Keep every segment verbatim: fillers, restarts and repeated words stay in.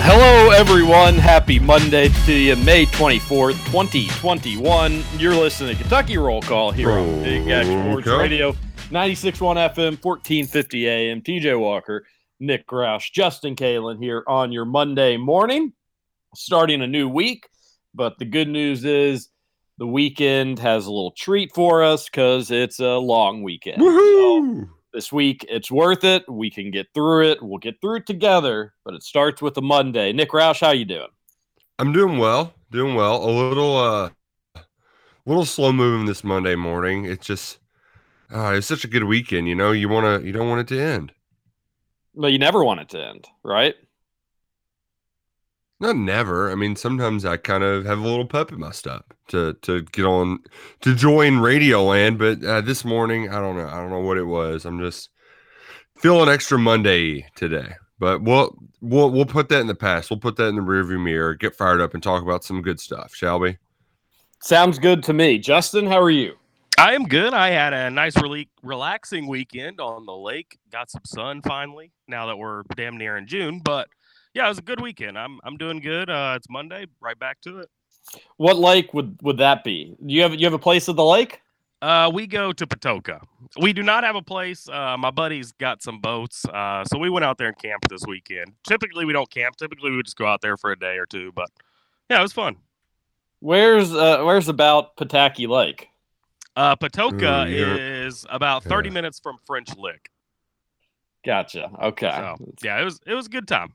Hello, everyone. Happy Monday to you, May twenty-fourth, twenty twenty-one. You're listening to Kentucky Roll Call here Roll on Big X Sports Call. Radio, ninety-six point one F M, fourteen fifty A M. T J Walker, Nick Roush, Justin Kalen here on your Monday morning, starting a new week. But the good news is the weekend has a little treat for us because it's a long weekend. Woohoo! So, this week, it's worth it. We can get through it. We'll get through it together, but it starts with a Monday. Nick Roush, how you doing? I'm doing well. Doing well. A little uh, little slow moving this Monday morning. It's just uh, it's such a good weekend, you know? You want to, you don't want it to end. No, you never want it to end, right? Not never. I mean, sometimes I kind of have a little pep in my step to to get on, to join Radio Land. But uh, this morning, I don't know. I don't know what it was. I'm just feeling extra Monday today. But we'll we'll we'll put that in the past. We'll put that in the rearview mirror. Get fired up and talk about some good stuff, shall we? Sounds good to me. Justin, how are you? I am good. I had a nice, really relaxing weekend on the lake. Got some sun finally. Now that we're damn near in June, but. Yeah, it was a good weekend. I'm I'm doing good. Uh, it's Monday, right back to it. What lake would, would that be? Do you have you have a place at the lake? Uh, we go to Patoka. We do not have a place. Uh, my buddy's got some boats, uh, so we went out there and camped this weekend. Typically, we don't camp. Typically, we would just go out there for a day or two. But yeah, it was fun. Where's uh, where's about Pataki Lake? Uh, Patoka mm, yeah. is about thirty yeah. minutes from French Lick. Gotcha. Okay. So, yeah, it was it was a good time.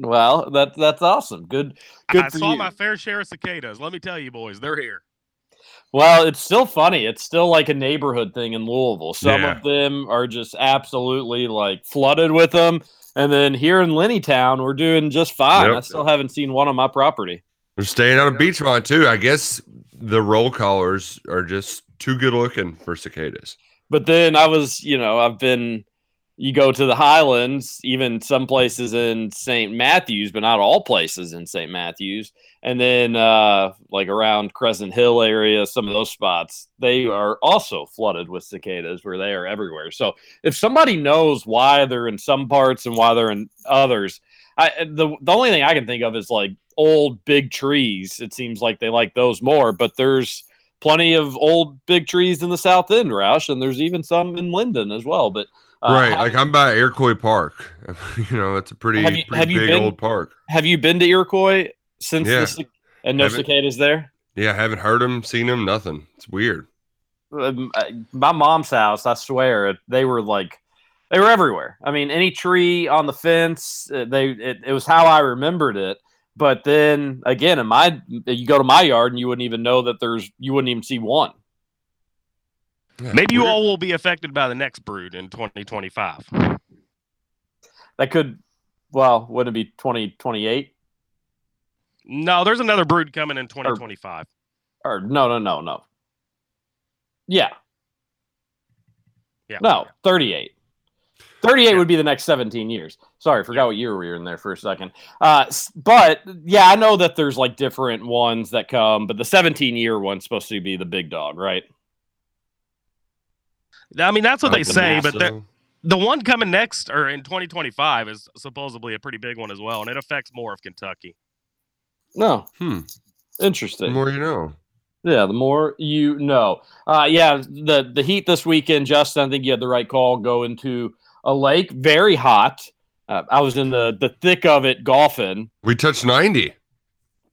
Well, that that's awesome. Good, good. I for saw you. My fair share of cicadas. Let me tell you, boys, they're here. Well, it's still funny. It's still like a neighborhood thing in Louisville. Some yeah. of them are just absolutely like flooded with them, and then here in Lennytown, we're doing just fine. Yep. I still haven't seen one on my property. They're staying out of Beachmont too. I guess the roll callers are just too good looking for cicadas. But then I was, you know, I've been. You go to the Highlands, even some places in Saint Matthews, but not all places in Saint Matthews. And then uh, like around Crescent Hill area, some of those spots, they are also flooded with cicadas where they are everywhere. So if somebody knows why they're in some parts and why they're in others, I, the, the only thing I can think of is like old big trees. It seems like they like those more, but there's plenty of old big trees in the South End, Roush, and there's even some in Linden as well, but Uh, right, have, like I'm by Iroquois Park. You know, it's a pretty, you, pretty big been, old park. Have you been to Iroquois since yeah. the, and no haven't, cicadas there? Yeah, I haven't heard them, seen them, nothing. It's weird. Um, my mom's house, I swear, they were like, they were everywhere. I mean, any tree on the fence, they it, it was how I remembered it. But then, again, in my you go to my yard and you wouldn't even know that there's, you wouldn't even see one. Yeah, maybe you all will be affected by the next brood in twenty twenty-five. That could, well, wouldn't it be twenty twenty-eight? No, there's another brood coming in twenty twenty-five. Or, or no, no, no, no. Yeah. Yeah. No, thirty-eight. thirty-eight yeah. would be the next seventeen years. Sorry, I forgot what year we were in there for a second. Uh, but, yeah, I know that there's, like, different ones that come, but the seventeen-year one's supposed to be the big dog, right? I mean, that's what they say, but the one coming next, or in twenty twenty-five, is supposedly a pretty big one as well, and it affects more of Kentucky. No. Hmm. Interesting. The more you know. Yeah, the more you know. Uh, yeah, the, the heat this weekend, Justin, I think you had the right call, go into a lake, very hot. Uh, I was in the, the thick of it golfing. We touched ninety.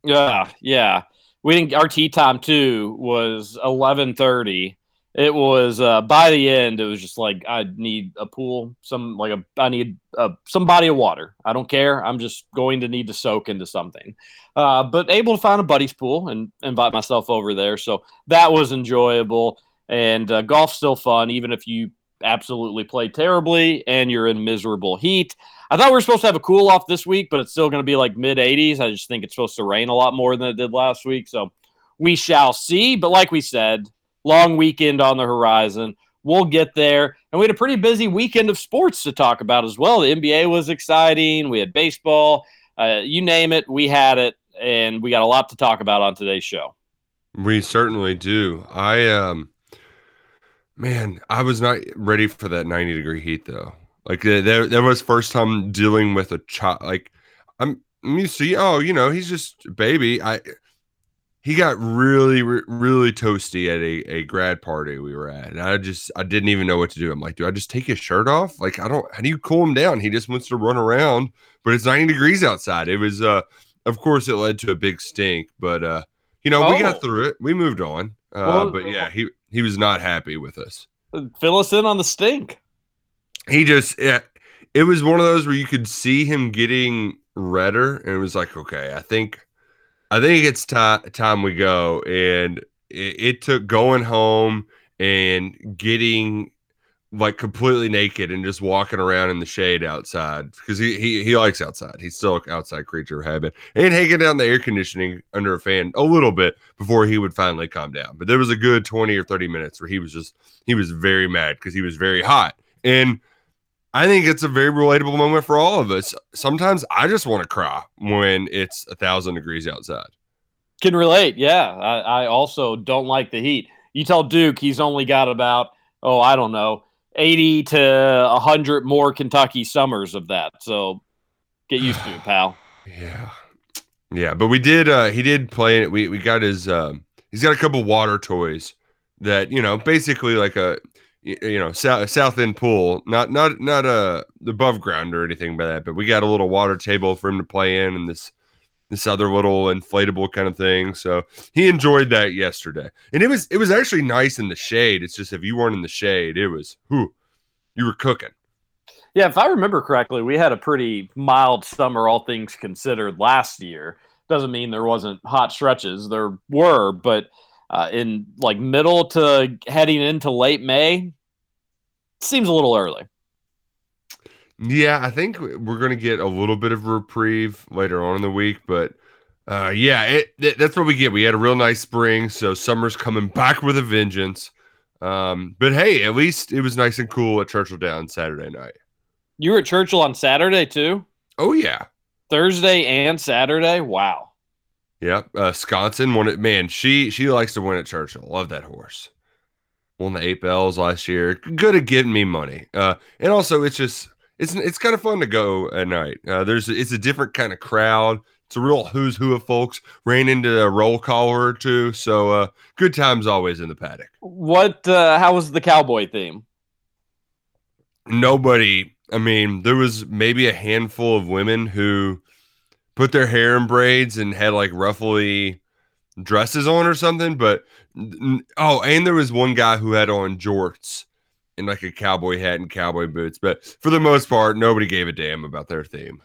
Yeah, yeah. We didn't, our tee time, too, was eleven thirty. It was uh, by the end. It was just like I need a pool, some like a I need a, some body of water. I don't care. I'm just going to need to soak into something. Uh, but able to find a buddy's pool and invite myself over there, so that was enjoyable. And uh, golf's still fun, even if you absolutely played terribly, and you're in miserable heat. I thought we were supposed to have a cool off this week, but it's still going to be like mid eighties. I just think it's supposed to rain a lot more than it did last week, so we shall see. But like we said, long weekend on the horizon. We'll get there. And we had a pretty busy weekend of sports to talk about as well. The N B A was exciting. We had baseball. Uh, you name it, we had it. And we got a lot to talk about on today's show. We certainly do. I, um, man, I was not ready for that ninety degree heat though. Like there, there was first time dealing with a child. Like I'm, you see, oh, you know, he's just a baby. I, he got really, really toasty at a, a grad party we were at. And I just, I didn't even know what to do. I'm like, do I just take his shirt off? Like, I don't, how do you cool him down? He just wants to run around, but it's ninety degrees outside. It was, uh, of course it led to a big stink, but, uh, you know, oh. we got through it. We moved on. Uh, well, but yeah, he, he was not happy with us. Fill us in on the stink. He just, yeah, it was one of those where you could see him getting redder, and it was like, okay, I think, I think it's time, time we go. And it, it took going home and getting like completely naked and just walking around in the shade outside, because he, he, he likes outside. He's still an outside creature of habit, and hanging down the air conditioning under a fan a little bit before he would finally calm down. But there was a good twenty or thirty minutes where he was just, he was very mad because he was very hot. And I think it's a very relatable moment for all of us. Sometimes I just want to cry when it's a thousand degrees outside. Can relate. Yeah. I, I also don't like the heat. You tell Duke he's only got about, oh, I don't know, eighty to one hundred more Kentucky summers of that. So get used to it, pal. Yeah. Yeah, but we did uh, he did play it. We we got his um, he's got a couple water toys that, you know, basically like a you know, south, south end pool, not not not uh, above ground or anything by that, but we got a little water table for him to play in, and this this other little inflatable kind of thing. So he enjoyed that yesterday, and it was it was actually nice in the shade. It's just if you weren't in the shade, it was whew, you were cooking. Yeah, if I remember correctly, we had a pretty mild summer, all things considered, last year. Doesn't mean there wasn't hot stretches. There were, but uh, in like middle to heading into late May, seems a little early. Yeah, I think we're going to get a little bit of reprieve later on in the week, but uh, yeah, it, it, that's what we get. We had a real nice spring, so summer's coming back with a vengeance. Um, but hey, at least it was nice and cool at Churchill Downs Saturday night. You were at Churchill on Saturday too? Oh yeah, Thursday and Saturday. Wow. Yep, uh, Sconson won it. Man, she she likes to win at Churchill. Love that horse. Won the eight bells last year. Good at giving me money. Uh, and also it's just. It's it's kind of fun to go at night. Uh, there's it's a different kind of crowd. It's a real who's who of folks. Ran into a roll caller or two, so uh, good times always in the paddock. What? Uh, how was the cowboy theme? Nobody. I mean, there was maybe a handful of women who put their hair in braids and had like ruffly dresses on or something. But oh, and there was one guy who had on jorts in like a cowboy hat and cowboy boots. But for the most part, nobody gave a damn about their theme.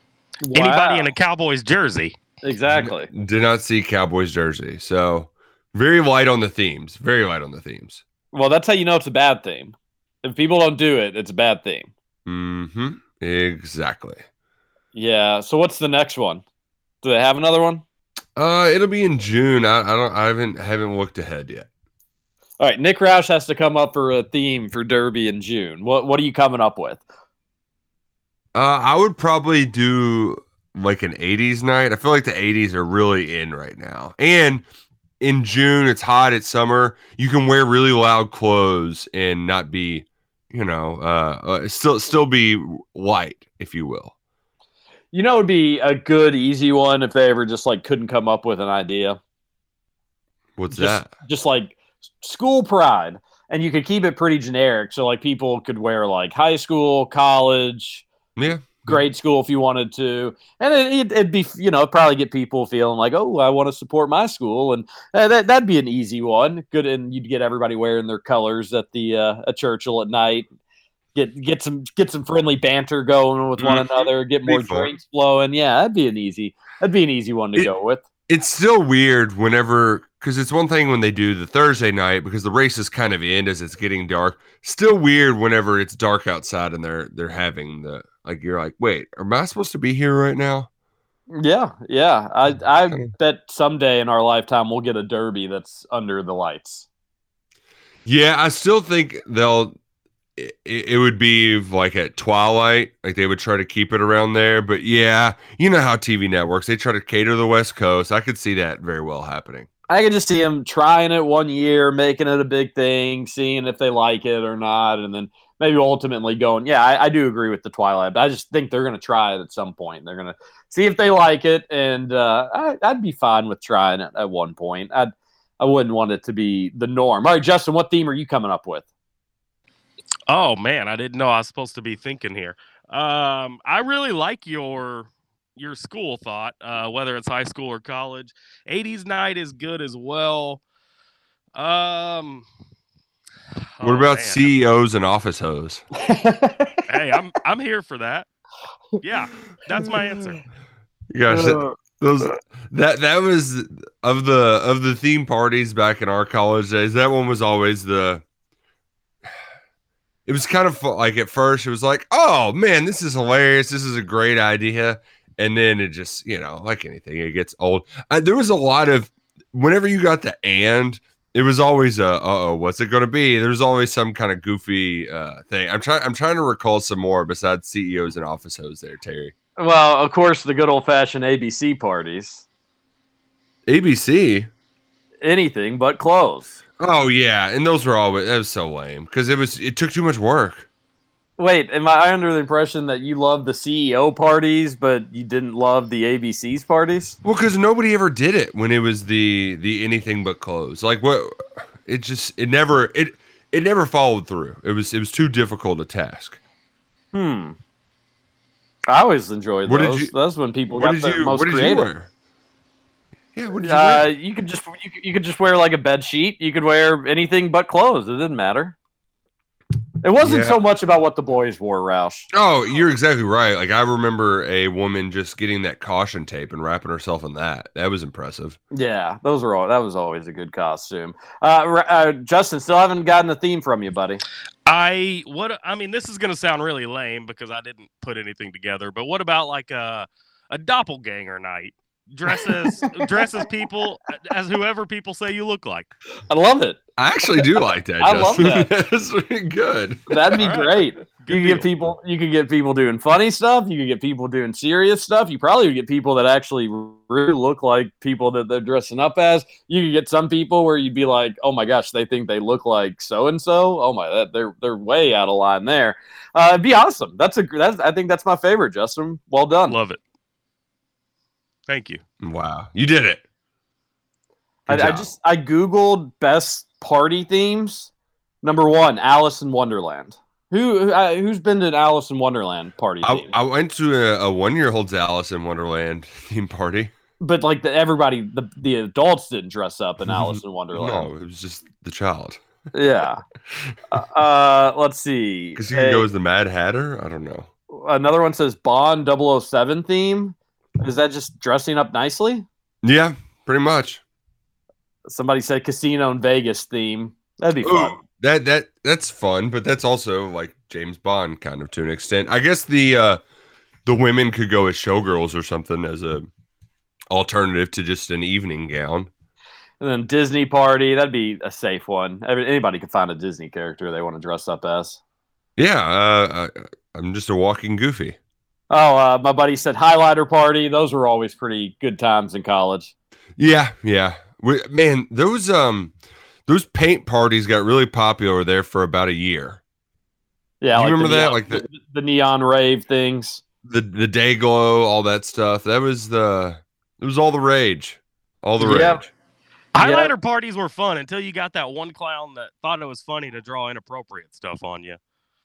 Wow. Anybody in a Cowboys jersey. Exactly. Did not see Cowboys jersey. So very light on the themes. Very light on the themes. Well, that's how you know it's a bad theme. If people don't do it, it's a bad theme. Mm-hmm. Exactly. Yeah. So what's the next one? Do they have another one? Uh, it'll be in June. I, I don't I haven't haven't looked ahead yet. All right, Nick Roush has to come up for a theme for Derby in June. What what are you coming up with? Uh, I would probably do like an eighties night. I feel like the eighties are really in right now. And in June, it's hot, it's summer. You can wear really loud clothes and not be, you know, uh, uh, still still be light, if you will. You know, it would be a good, easy one if they ever just like couldn't come up with an idea. What's just, that? Just like school pride, and you could keep it pretty generic, so like people could wear like high school, college, yeah, grade school if you wanted to, and it, it'd be, you know, probably get people feeling like, oh, I want to support my school, and uh, that that'd be an easy one. Good, and you'd get everybody wearing their colors at the uh, at Churchill at night. Get get some get some friendly banter going with one mm-hmm. another. Get more drinks flowing. Yeah, that'd be an easy that'd be an easy one to it, go with. It's still weird whenever Because it's one thing when they do the Thursday night, because the races kind of end as it's getting dark. Still weird whenever it's dark outside and they're they're having the, like, you're like, wait, am I supposed to be here right now? Yeah, yeah. I I bet someday in our lifetime we'll get a derby that's under the lights. Yeah, I still think they'll. It, it would be like at twilight, like they would try to keep it around there. But yeah, you know how T V networks, they try to cater the West Coast. I could see that very well happening. I could just see him trying it one year, making it a big thing, seeing if they like it or not, and then maybe ultimately going, yeah, I, I do agree with the twilight, but I just think they're going to try it at some point. They're going to see if they like it, and uh, I, I'd be fine with trying it at one point. I'd, I wouldn't want it to be the norm. All right, Justin, what theme are you coming up with? Oh, man, I didn't know I was supposed to be thinking here. Um, I really like your... your school thought, uh, whether it's high school or college. eighties night is good as well. Um, what oh, about man. C E Os and office hoes? Hey, I'm I'm here for that. Yeah, that's my answer. Gosh, that, those that that was of the of the theme parties back in our college days. That one was always the. It was kind of like at first it was like, oh man, this is hilarious. This is a great idea. And then it just, you know, like anything, it gets old. I, there was a lot of, whenever you got the and, it was always a, uh-oh, what's it going to be? There's always some kind of goofy uh, thing. I'm trying I'm trying to recall some more besides C E Os and office hoes there, Terry. Well, of course, the good old-fashioned A B C parties. A B C? Anything but clothes. Oh, yeah, and those were always, that was so lame, because it was it took too much work. Wait, am I under the impression that you love the C E O parties, but you didn't love the A B C's parties? Well, because nobody ever did it when it was the the anything but clothes. Like what? It just it never it it never followed through. It was it was too difficult a task. Hmm. I always enjoyed what those. Did you, That's when people what got did the you, most what did creative. You wear? Yeah, what did you uh, wear? You could just you could, you could just wear like a bed sheet. You could wear anything but clothes. It didn't matter. It wasn't yeah. so much about what the boys wore, Roush. Oh, you're exactly right. Like, I remember a woman just getting that caution tape and wrapping herself in that. That was impressive. Yeah, those were all. That was always a good costume. Uh, uh, Justin, still haven't gotten a theme from you, buddy. I what? I mean, this is going to sound really lame because I didn't put anything together. But what about like a a doppelganger night? Dresses dresses people as whoever people say you look like. I love it. I actually do like that. I Justin. love that. That's really good. That'd be right. great. Good you could get people. You could get people doing funny stuff. You could get people doing serious stuff. You probably would get people that actually really look like people that they're dressing up as. You could get some people where you'd be like, "Oh my gosh, they think they look like so and so. Oh my, that they're they're way out of line there." Uh, it'd be awesome. That's a. That's, I think that's my favorite, Justin. Well done. Love it. Thank you. Wow. You did it. I, I just, I Googled best party themes. Number one, Alice in Wonderland. Who, uh, who's been to an Alice in Wonderland party? I, I went to a, a one-year-old's Alice in Wonderland theme party. But like the, everybody, the, the adults didn't dress up in Alice in Wonderland. No, it was just the child. Yeah. uh, let's see. Because you can hey, go as the Mad Hatter? I don't know. Another one says Bond double oh seven theme. Is that just dressing up nicely? Yeah, pretty much. Somebody said casino in Vegas theme. That'd be Ooh, fun. That that that's fun, but that's also like James Bond kind of to an extent. I guess the uh, the women could go as showgirls or something as a alternative to just an evening gown. And then Disney party. That'd be a safe one. I mean, anybody could find a Disney character they want to dress up as. Yeah, uh, I, I'm just a walking goofy. Oh, uh, my buddy said highlighter party. Those were always pretty good times in college. Yeah, yeah. We, man, those um, those paint parties got really popular there for about a year. Yeah, you like remember neon, that, like the, the neon rave things, the the day glow, all that stuff. That was the it was all the rage, all the yeah. rage. Highlighter yeah. parties were fun until you got that one clown that thought it was funny to draw inappropriate stuff on you.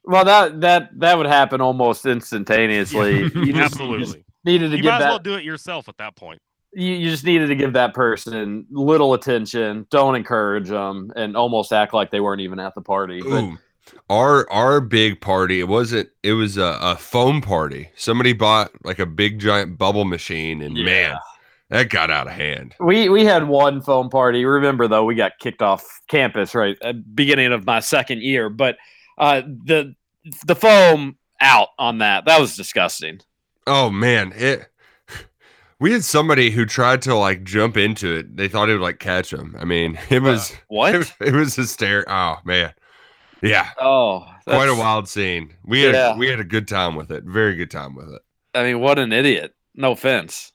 Well, that that that would happen almost instantaneously. Yeah, you just, absolutely you just needed to. You give might as that, well do it yourself at that point. You you just needed to give that person little attention, don't encourage them, and almost act like they weren't even at the party. But, our our big party, it wasn't. It was a, a foam party. Somebody bought like a big giant bubble machine, and yeah. man, That got out of hand. We we had one foam party. Remember, though, we got kicked off campus right at the beginning of my second year. But uh, the the foam out on that, that was disgusting. Oh, man. It, we had somebody who tried to, like, jump into it. They thought it would, like, catch him. I mean, it was... Uh, what? It was, it was hysterical. Oh, man. Yeah. Oh. Quite a wild scene. We had, yeah. we had a good time with it. Very good time with it. I mean, what an idiot. No offense.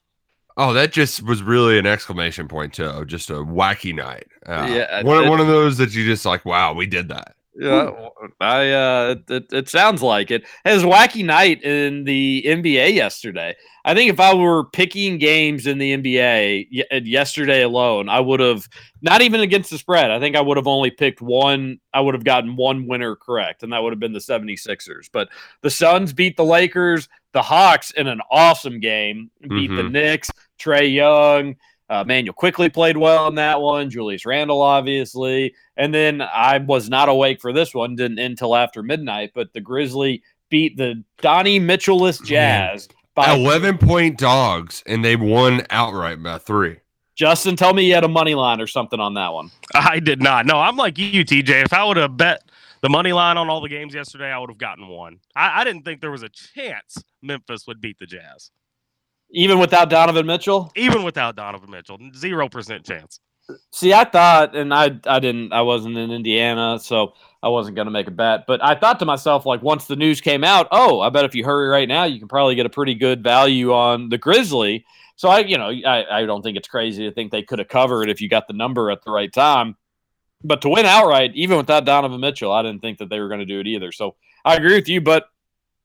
Oh, that just was really an exclamation point, too. Just a wacky night. Uh, yeah, one, one of those that you just like, wow, we did that. Yeah, I. Uh, it, it sounds like it. It was a wacky night in the N B A yesterday. I think if I were picking games in the N B A y- yesterday alone, I would have, not even against the spread, I think I would have only picked one. I would have gotten one winner correct, and that would have been the seventy-sixers. But the Suns beat the Lakers. The Hawks, in an awesome game, beat mm-hmm. the Knicks. Trae Young. Uh, Manuel quickly played well in that one. Julius Randle, obviously. And then I was not awake for this one. Didn't end until after midnight. But the Grizzly beat the Donnie Mitchell-less Jazz by eleven-point dogs, and they won outright by three. Justin, tell me you had a money line or something on that one. I did not. No, I'm like you, T J. If I would have bet the money line on all the games yesterday, I would have gotten one. I, I didn't think there was a chance Memphis would beat the Jazz. Even without Donovan Mitchell? Even without Donovan Mitchell. Zero percent chance. See, I thought, and I I didn't, I wasn't in Indiana, so I wasn't going to make a bet. But I thought to myself, like, once the news came out, oh, I bet if you hurry right now, you can probably get a pretty good value on the Grizzly. So, I, you know, I, I don't think it's crazy to think they could have covered if you got the number at the right time. But to win outright, even without Donovan Mitchell, I didn't think that they were going to do it either. So I agree with you, but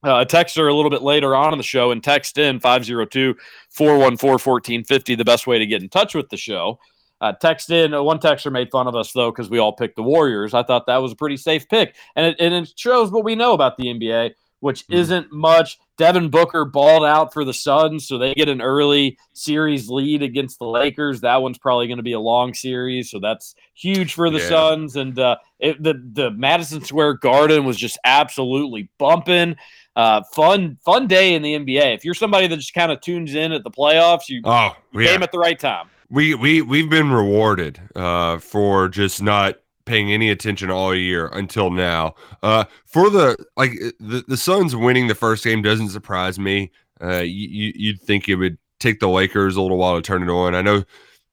Uh, a texter a little bit later on in the show, and text in five oh two, four one four, one four five oh, the best way to get in touch with the show. Uh, text in, one texter made fun of us, though, because we all picked the Warriors. I thought that was a pretty safe pick. And it, and it shows what we know about the N B A, which mm-hmm. isn't much. Devin Booker balled out for the Suns, so they get an early series lead against the Lakers. That one's probably going to be a long series, so that's huge for the yeah. Suns. And uh, it, the, the Madison Square Garden was just absolutely bumping. Uh, fun, fun day in the N B A. If you're somebody that just kind of tunes in at the playoffs, you oh, yeah. came at the right time. We we we've been rewarded uh, for just not paying any attention all year until now. Uh, for the like the, the Suns winning the first game doesn't surprise me. Uh, you you'd think it would take the Lakers a little while to turn it on. I know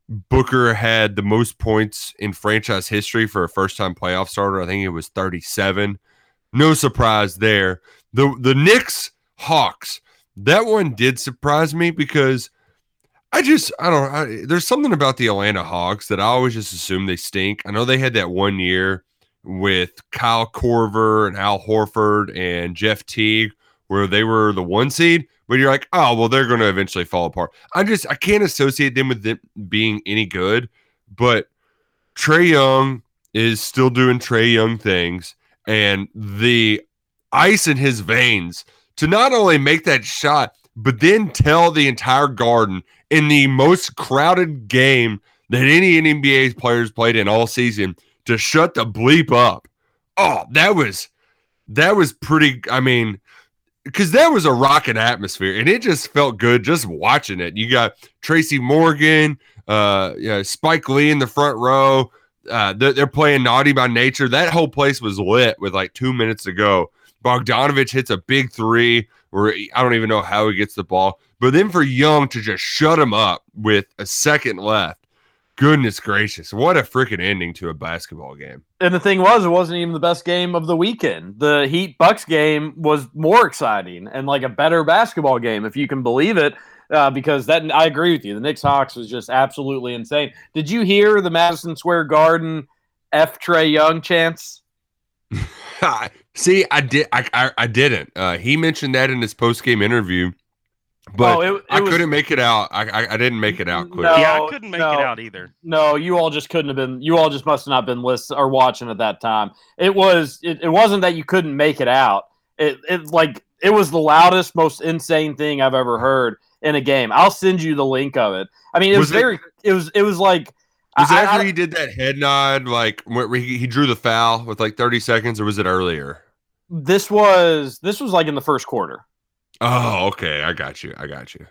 Booker had the most points in franchise history for a first-time playoff starter. I think it was thirty-seven. No surprise there. The the Knicks Hawks, that one did surprise me because I just I don't I, there's something about the Atlanta Hawks that I always just assume they stink. I know they had that one year with Kyle Korver and Al Horford and Jeff Teague where they were the one seed, but you're like, oh well, they're going to eventually fall apart. I just I can't associate them with them being any good. But Trae Young is still doing Trae Young things, and the ice in his veins to not only make that shot, but then tell the entire Garden in the most crowded game that any N B A players played in all season to shut the bleep up. Oh, that was, that was pretty. I mean, because that was a rocking atmosphere, and it just felt good just watching it. You got Tracy Morgan, uh, you know, Spike Lee in the front row. Uh, they're, they're playing Naughty by Nature. That whole place was lit with like two minutes to go. Bogdanovich hits a big three, or I don't even know how he gets the ball. But then for Young to just shut him up with a second left, goodness gracious, what a freaking ending to a basketball game. And the thing was, it wasn't even the best game of the weekend. The Heat-Bucks game was more exciting and like a better basketball game, if you can believe it, uh, because that I agree with you. The Knicks-Hawks was just absolutely insane. Did you hear the Madison Square Garden F. Trae Young chants? See, I did. I I, I didn't. Uh, he mentioned that in his post game interview, but oh, it, it I was, couldn't make it out. I I, I didn't make it out quick. No, yeah, I couldn't make no, it out either. No, you all just couldn't have been. You all just must have not been listening or watching at that time. It was. It, it wasn't that you couldn't make it out. It it like it was the loudest, most insane thing I've ever heard in a game. I'll send you the link of it. I mean, it was, was very. It, it was. It was like. Was that after he did that head nod, like where he, he drew the foul with like thirty seconds, or was it earlier? This was this was like in the first quarter. Oh, okay, I got you, I got you.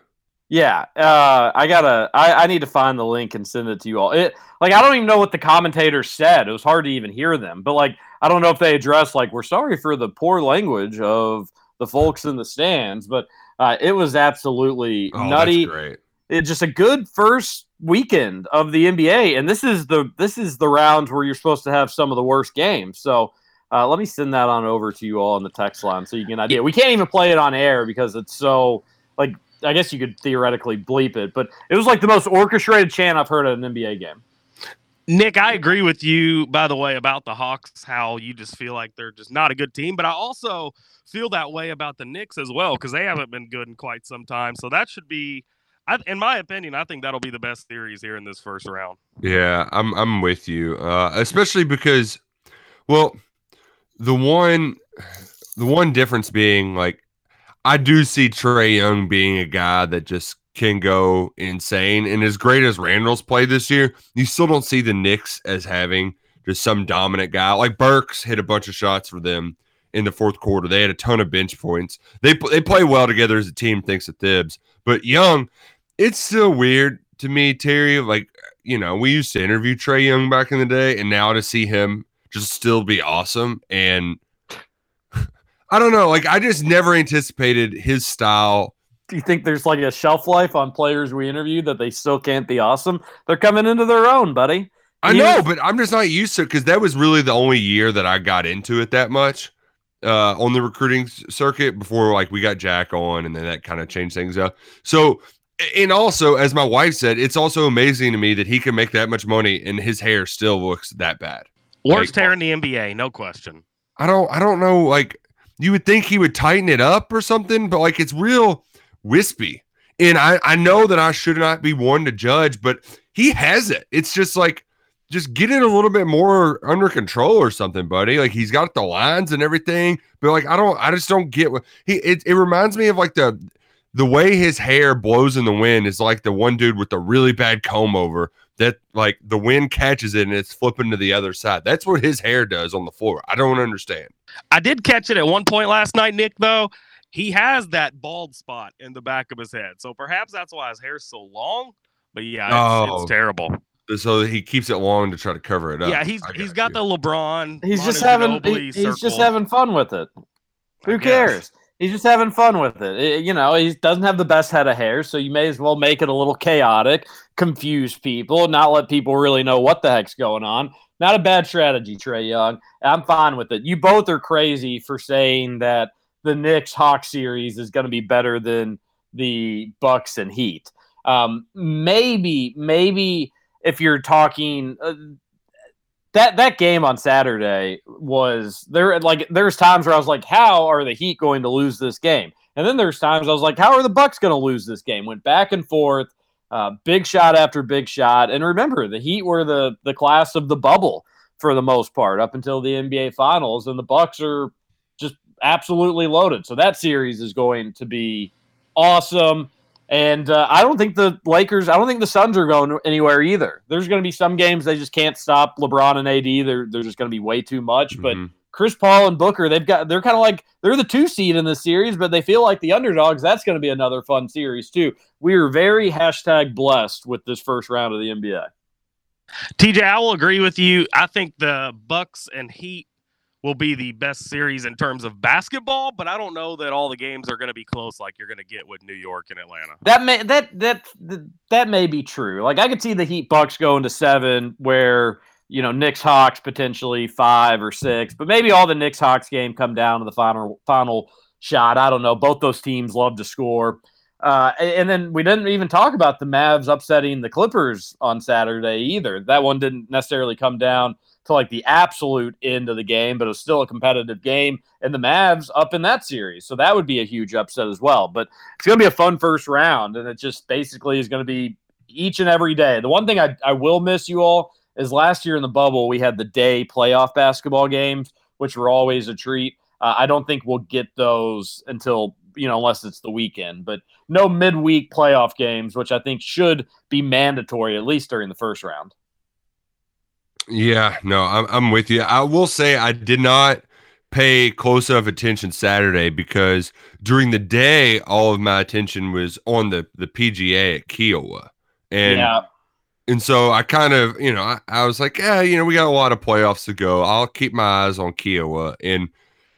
Yeah, uh, I gotta. I, I need to find the link and send it to you all. It like I don't even know what the commentators said. It was hard to even hear them. But like I don't know if they addressed like we're sorry for the poor language of the folks in the stands. But uh, it was absolutely oh, nutty. That's great. It's just a good first weekend of the N B A, and this is the this is the round where you're supposed to have some of the worst games. So uh, let me send that on over to you all in the text line so you get an idea. We can't even play it on air because it's so like. I guess you could theoretically bleep it, but it was like the most orchestrated chant I've heard at an N B A game. Nick, I agree with you, by the way, about the Hawks, how you just feel like they're just not a good team. But I also feel that way about the Knicks as well, because they haven't been good in quite some time. So that should be, I, in my opinion, I think that'll be the best series here in this first round. Yeah, I'm I'm with you, uh, especially because, well, the one the one difference being like, I do see Trae Young being a guy that just can go insane. And as great as Randle's played this year, you still don't see the Knicks as having just some dominant guy. Like Burks hit a bunch of shots for them in the fourth quarter. They had a ton of bench points. They they play well together as a team, thanks to Thibs. But Young, it's still weird to me, Terry. Like, you know, we used to interview Trae Young back in the day, and now to see him just still be awesome and I don't know. Like, I just never anticipated his style. Do you think there's like a shelf life on players we interview that they still can't be awesome? They're coming into their own, buddy. I know, but I'm just not used to it because that was really the only year that I got into it that much uh, on the recruiting circuit before, like, we got Jack on and then that kind of changed things up. So, and also, as my wife said, it's also amazing to me that he can make that much money and his hair still looks that bad. Worst hair in the N B A, no question. I don't, I don't know, like, you would think he would tighten it up or something, but like it's real wispy. And I, I know that I should not be one to judge, but he has it. It's just like, just get it a little bit more under control or something, buddy. Like he's got the lines and everything, but like, I don't, I just don't get what he, it, it reminds me of like the, the way his hair blows in the wind is like the one dude with the really bad comb over that like the wind catches it and it's flipping to the other side. That's what his hair does on the floor. I don't understand. I did catch it at one point last night, Nick, though. He has that bald spot in the back of his head. So perhaps that's why his hair's so long. But, yeah, it's, oh, it's terrible. So he keeps it long to try to cover it up. Yeah, he's he's got the LeBron. He's just having he, he's just having fun with it. Who cares? He's just having fun with it. it. You know, he doesn't have the best head of hair, so you may as well make it a little chaotic, confuse people, not let people really know what the heck's going on. Not a bad strategy, Trae Young. I'm fine with it. You both are crazy for saying that the Knicks-Hawks series is going to be better than the Bucks and Heat. Um, maybe, maybe if you're talking uh, that that game on Saturday was there. Like there's times where I was like, how are the Heat going to lose this game? And then there's times I was like, how are the Bucks going to lose this game? Went back and forth. Uh, big shot after big shot. And remember, the Heat were the, the class of the bubble for the most part up until the N B A Finals, and the Bucks are just absolutely loaded. So that series is going to be awesome. And uh, I don't think the Lakers, I don't think the Suns are going anywhere either. There's going to be some games they just can't stop LeBron and A D. They're, they're just going to be way too much. Mm-hmm. But Chris Paul and Booker, they've got, they're kind of like, they're the two seed in this series, but they feel like the underdogs. That's going to be another fun series too. We are very hashtag blessed with this first round of the N B A. T J, I will agree with you. I think the Bucks and Heat will be the best series in terms of basketball, but I don't know that all the games are going to be close like you're going to get with New York and Atlanta. That may, that, that, that, that may be true. Like I could see the Heat Bucks going to seven where, you know, Knicks-Hawks potentially five or six, but maybe all the Knicks-Hawks game come down to the final final shot. I don't know. Both those teams love to score. Uh, and then we didn't even talk about the Mavs upsetting the Clippers on Saturday either. That one didn't necessarily come down to like the absolute end of the game, but it was still a competitive game, and the Mavs up in that series. So that would be a huge upset as well. But it's going to be a fun first round, and it just basically is going to be each and every day. The one thing I, I will miss you all is last year in the bubble, we had the day playoff basketball games, which were always a treat. Uh, I don't think we'll get those until, you know, unless it's the weekend, but no midweek playoff games, which I think should be mandatory, at least during the first round. Yeah, no, I'm, I'm with you. I will say I did not pay close enough attention Saturday because during the day, all of my attention was on the, the P G A at Kiawah. And, yeah. and so I kind of, you know, I, I was like, yeah, you know, we got a lot of playoffs to go. I'll keep my eyes on Kiawah. And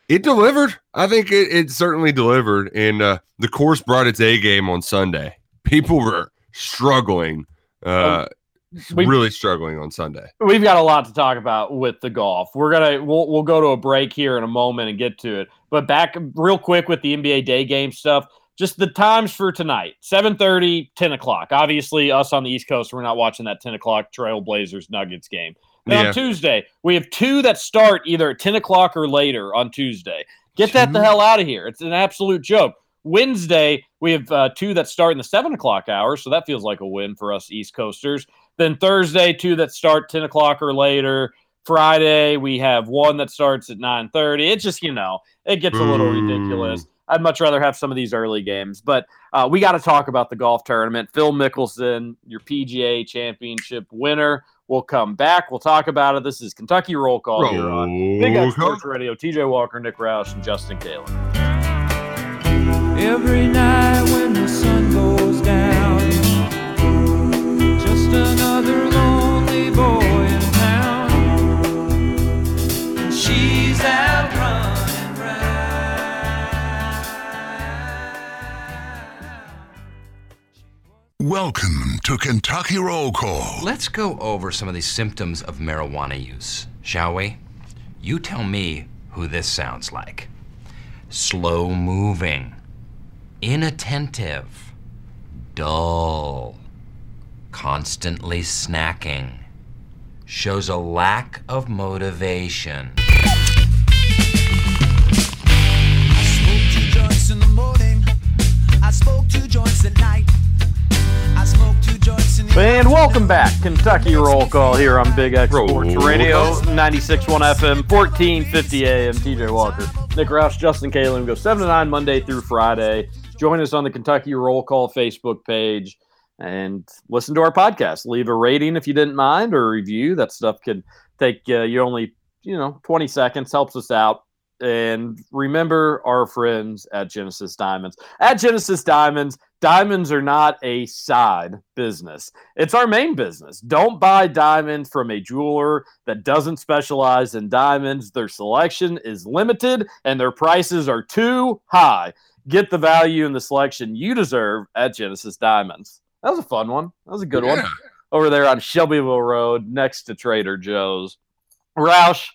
it delivered. I think it, it certainly delivered. And uh, the course brought its A game on Sunday. People were struggling. Uh, oh. We've, really struggling on Sunday. We've got a lot to talk about with the golf. We're gonna we'll we'll go to a break here in a moment and get to it. But back real quick with the N B A day game stuff. Just the times for tonight: seven thirty, ten o'clock. Obviously, us on the East Coast, we're not watching that ten o'clock Trailblazers Nuggets game. Now yeah. on Tuesday, we have two that start either at ten o'clock or later on Tuesday. Get two? that the hell out of here! It's an absolute joke. Wednesday, we have uh, two that start in the seven o'clock hour, so that feels like a win for us East Coasters. Then Thursday, two that start ten o'clock or later. Friday, we have one that starts at nine thirty. It just, you know, it gets a little mm. ridiculous. I'd much rather have some of these early games. But uh, we got to talk about the golf tournament. Phil Mickelson, your P G A Championship winner, will come back. We'll talk about it. This is Kentucky Roll Call Roll here on Big X Sports Radio. T J Walker, Nick Roush, and Justin Kalen. Every night when the sun goes down, another lonely boy in town, and she's out running round. Welcome to Kentucky Roll Call. Let's go over some of these symptoms of marijuana use, shall we? You tell me who this sounds like. Slow moving, inattentive, dull, constantly snacking, shows a lack of motivation. I smoke two joints in the morning. I smoke two joints at night. I smoke two joints in the And welcome back, Kentucky Roll Call here on Big X Sports Radio, ninety-six point one F M, fourteen fifty A M. T J Walker, Nick Roush, Justin Kalen. We go seven to nine Monday through Friday. Join us on the Kentucky Roll Call Facebook page. And listen to our podcast. Leave a rating if you didn't mind, or a review. That stuff could take uh, you only, you know, twenty seconds, helps us out. And remember our friends at Genesis Diamonds. At Genesis Diamonds, diamonds are not a side business. It's our main business. Don't buy diamonds from a jeweler that doesn't specialize in diamonds. Their selection is limited, and their prices are too high. Get the value and the selection you deserve at Genesis Diamonds. That was a fun one. That was a good yeah. one. Over there on Shelbyville Road next to Trader Joe's. Roush,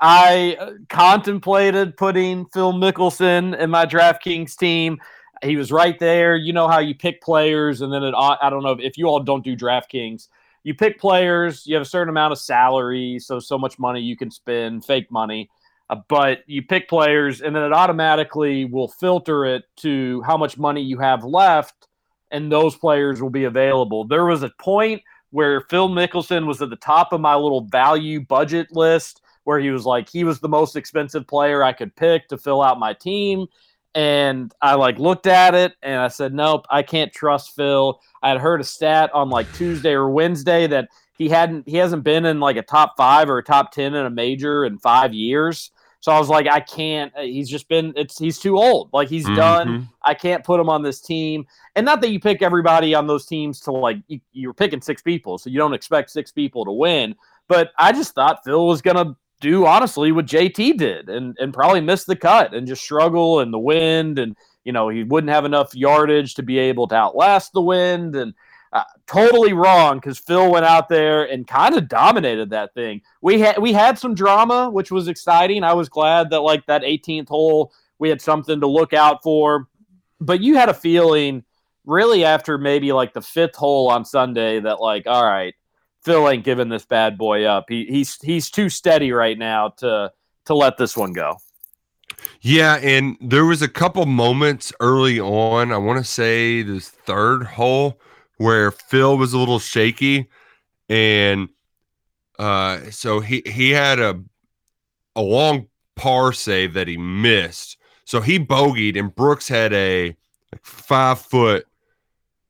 I contemplated putting Phil Mickelson in my DraftKings team. He was right there. You know how you pick players, and then it, I don't know if you all don't do DraftKings. You pick players. You have a certain amount of salary, so so much money you can spend, fake money. Uh, but you pick players, and then it automatically will filter it to how much money you have left, and those players will be available. There was a point where Phil Mickelson was at the top of my little value budget list where he was like, he was the most expensive player I could pick to fill out my team. And I like looked at it and I said, nope, I can't trust Phil. I had heard a stat on like Tuesday or Wednesday that he hadn't, he hasn't been in like a top five or a top ten in a major in five years. So I was like, I can't, he's just been, it's he's too old. Like, he's mm-hmm. done. I can't put him on this team. And not that you pick everybody on those teams to, like, you, you're picking six people, so you don't expect six people to win. But I just thought Phil was going to do, honestly, what J T did and, and probably miss the cut and just struggle in the wind. And, you know, he wouldn't have enough yardage to be able to outlast the wind. And uh, totally wrong, because Phil went out there and kind of dominated that thing. We had we had some drama, which was exciting. I was glad that like that eighteenth hole, we had something to look out for. But you had a feeling, really, after maybe like the fifth hole on Sunday, that like, all right, Phil ain't giving this bad boy up. He he's he's too steady right now to to let this one go. Yeah, and there was a couple moments early on. I want to say this third hole, where Phil was a little shaky, and uh, so he he had a a long par save that he missed. So he bogeyed, and Brooks had a five foot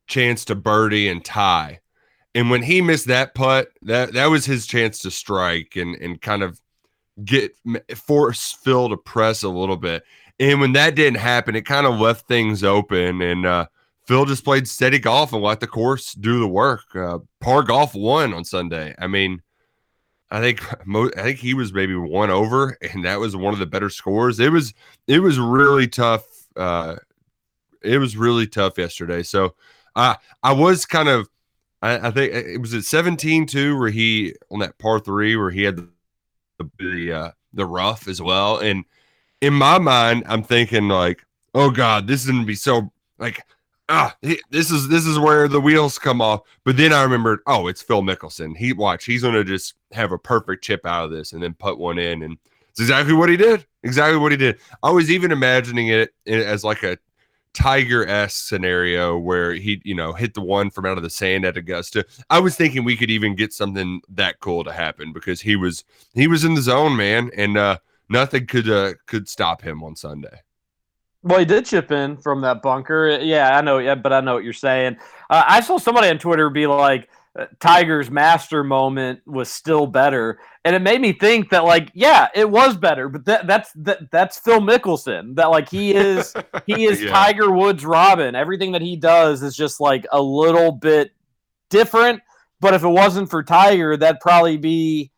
chance to birdie and tie. And when he missed that putt, that that was his chance to strike and and kind of get force Phil to press a little bit. And when that didn't happen, it kind of left things open. And uh, Phil just played steady golf and let the course do the work. Uh, par golf won on Sunday. I mean, I think mo- I think he was maybe one over, and that was one of the better scores. It was it was really tough. Uh, it was really tough yesterday. So I uh, I was kind of I, I think it was at seventeen two where he on that par three where he had the the uh, the rough as well. And in my mind, I'm thinking like, oh God, this is gonna be so like. Ah, this is this is where the wheels come off. But then I remembered, oh, it's Phil Mickelson. He watch, he's gonna just have a perfect chip out of this and then put one in, and it's exactly what he did. Exactly what he did. I was even imagining it as like a Tiger-esque scenario where he, you know, hit the one from out of the sand at Augusta. I was thinking we could even get something that cool to happen because he was he was in the zone, man, and uh, nothing could uh, could stop him on Sunday. Well, he did chip in from that bunker. Yeah, I know. Yeah, but I know what you're saying. Uh, I saw somebody on Twitter be like, Tiger's master moment was still better. And it made me think that, like, yeah, it was better, but that that's that, that's Phil Mickelson. That, like, he is he is yeah. Tiger Woods Robin. Everything that he does is just, like, a little bit different. But if it wasn't for Tiger, that'd probably be...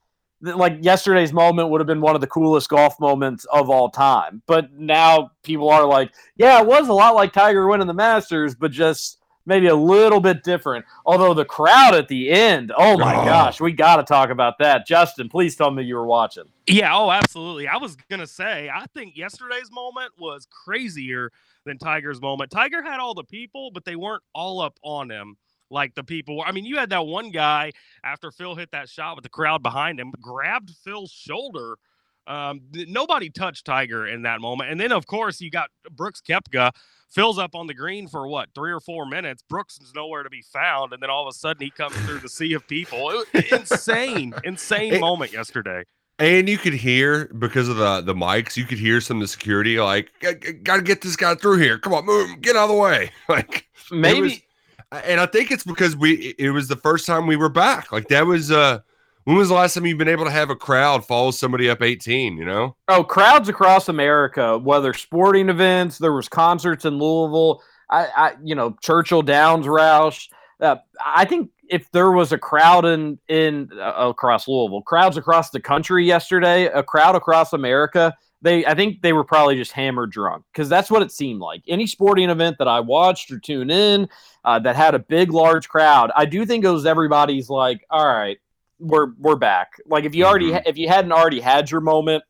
like yesterday's moment would have been one of the coolest golf moments of all time. But now people are like, yeah, it was a lot like Tiger winning the Masters, but just maybe a little bit different. Although the crowd at the end, oh my oh. gosh, we got to talk about that. Justin, please tell me you were watching. Yeah, oh, absolutely. I was going to say, I think yesterday's moment was crazier than Tiger's moment. Tiger had all the people, but they weren't all up on him. Like the people, I mean, you had that one guy after Phil hit that shot with the crowd behind him, grabbed Phil's shoulder. Um, nobody touched Tiger in that moment. And then, of course, you got Brooks Koepka. Phil's up on the green for, what, three or four minutes. Brooks is nowhere to be found. And then all of a sudden he comes through the sea of people. It was insane, insane and, moment yesterday. And you could hear, because of the, the mics, you could hear some of the security like, got to get this guy through here. Come on, move him. Get out of the way. Like maybe. And I think it's because we it was the first time we were back. Like that was uh when was the last time you've been able to have a crowd follow somebody up eighteen, you know? Oh, crowds across America, whether sporting events, there was concerts in Louisville, I, I you know, Churchill Downs, Roush. Uh, I think if there was a crowd in in uh, across Louisville, crowds across the country yesterday, a crowd across America, they I think they were probably just hammered drunk because that's what it seemed like. Any sporting event that I watched or tuned in uh, that had a big, large crowd, I do think it was everybody's like, all right, we're we're back. Like if you already if you hadn't already had your moment,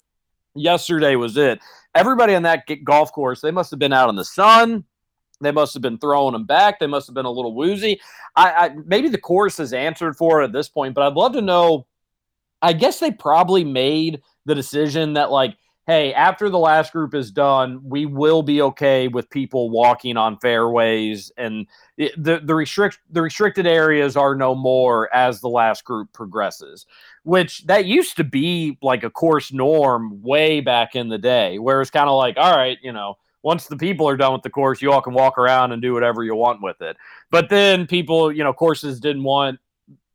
yesterday was it. Everybody on that golf course, they must have been out in the sun. They must have been throwing them back. They must have been a little woozy. I, I maybe the course has answered for it at this point, but I'd love to know. I guess they probably made the decision that like, hey, after the last group is done, we will be okay with people walking on fairways, and the the restrict the restricted areas are no more as the last group progresses, which that used to be like a course norm way back in the day, where it's kind of like, all right, you know, once the people are done with the course, you all can walk around and do whatever you want with it. But then people, you know, courses didn't want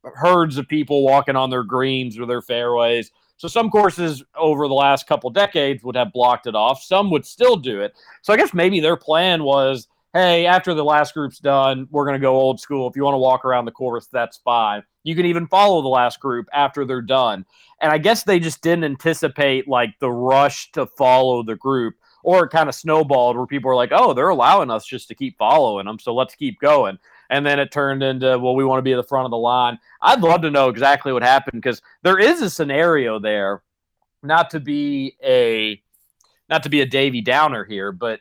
herds of people walking on their greens or their fairways. So some courses over the last couple decades would have blocked it off. Some would still do it. So I guess maybe their plan was, hey, after the last group's done, we're going to go old school. If you want to walk around the course, that's fine. You can even follow the last group after they're done. And I guess they just didn't anticipate like the rush to follow the group, or it kind of snowballed where people were like, oh, they're allowing us just to keep following them, so let's keep going. And then it turned into, well, we want to be at the front of the line. I'd love to know exactly what happened because there is a scenario there, not to be a not to be a Davey Downer here, but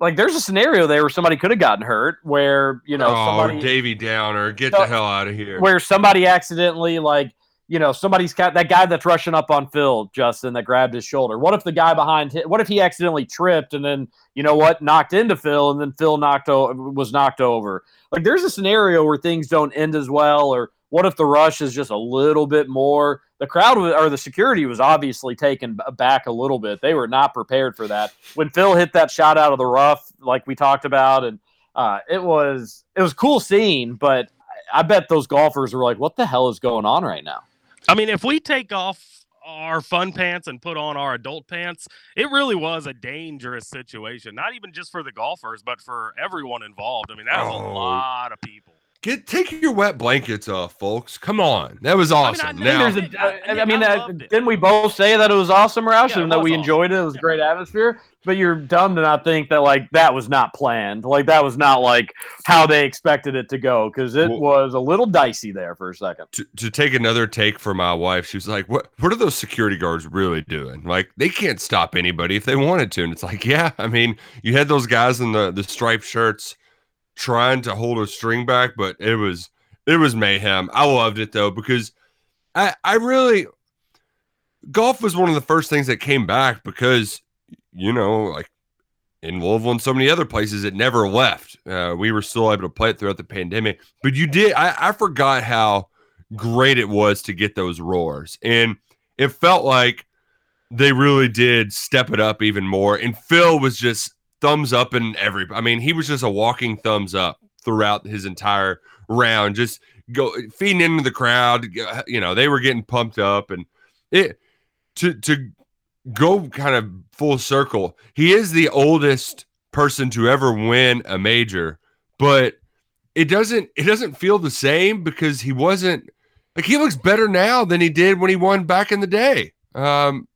like there's a scenario there where somebody could have gotten hurt where, you know, oh, somebody Davey Downer, get so, the hell out of here. Where somebody accidentally like, you know, somebody's got that guy that's rushing up on Phil, Justin, that grabbed his shoulder. What if the guy behind him, what if he accidentally tripped and then, you know what, knocked into Phil and then Phil knocked o- was knocked over? Like, there's a scenario where things don't end as well, or what if the rush is just a little bit more? The crowd was, or the security was obviously taken back a little bit. They were not prepared for that. When Phil hit that shot out of the rough, like we talked about, and uh, it was it was a cool scene, but I bet those golfers were like, what the hell is going on right now? I mean, if we take off our fun pants and put on our adult pants. It really was a dangerous situation, not even just for the golfers, but for everyone involved. I mean, that was oh. a lot of people. Get take your wet blankets off, folks. Come on, that was awesome. I mean, I, now, there's a, I, I, I mean, I that, didn't we both say that it was awesome, Roush, yeah, and that we awesome. enjoyed it? It was yeah. a great atmosphere. But you're dumb to not think that like that was not planned, like that was not like how they expected it to go, because it well, was a little dicey there for a second. To, to take another take for my wife, she was like, "What? What are those security guards really doing? Like they can't stop anybody if they wanted to." And it's like, yeah, I mean, you had those guys in the the striped shirts trying to hold a string back, but it was it was mayhem. I loved it though, because I I really golf was one of the first things that came back, because you know, like in Louisville and so many other places, it never left. Uh, we were still able to play it throughout the pandemic. But you did I, I forgot how great it was to get those roars. And it felt like they really did step it up even more. And Phil was just thumbs up and every, I mean, he was just a walking thumbs up throughout his entire round, just go feeding into the crowd. You know, they were getting pumped up, and it to, to go kind of full circle. He is the oldest person to ever win a major, but it doesn't, it doesn't feel the same, because he wasn't like, he looks better now than he did when he won back in the day. Um,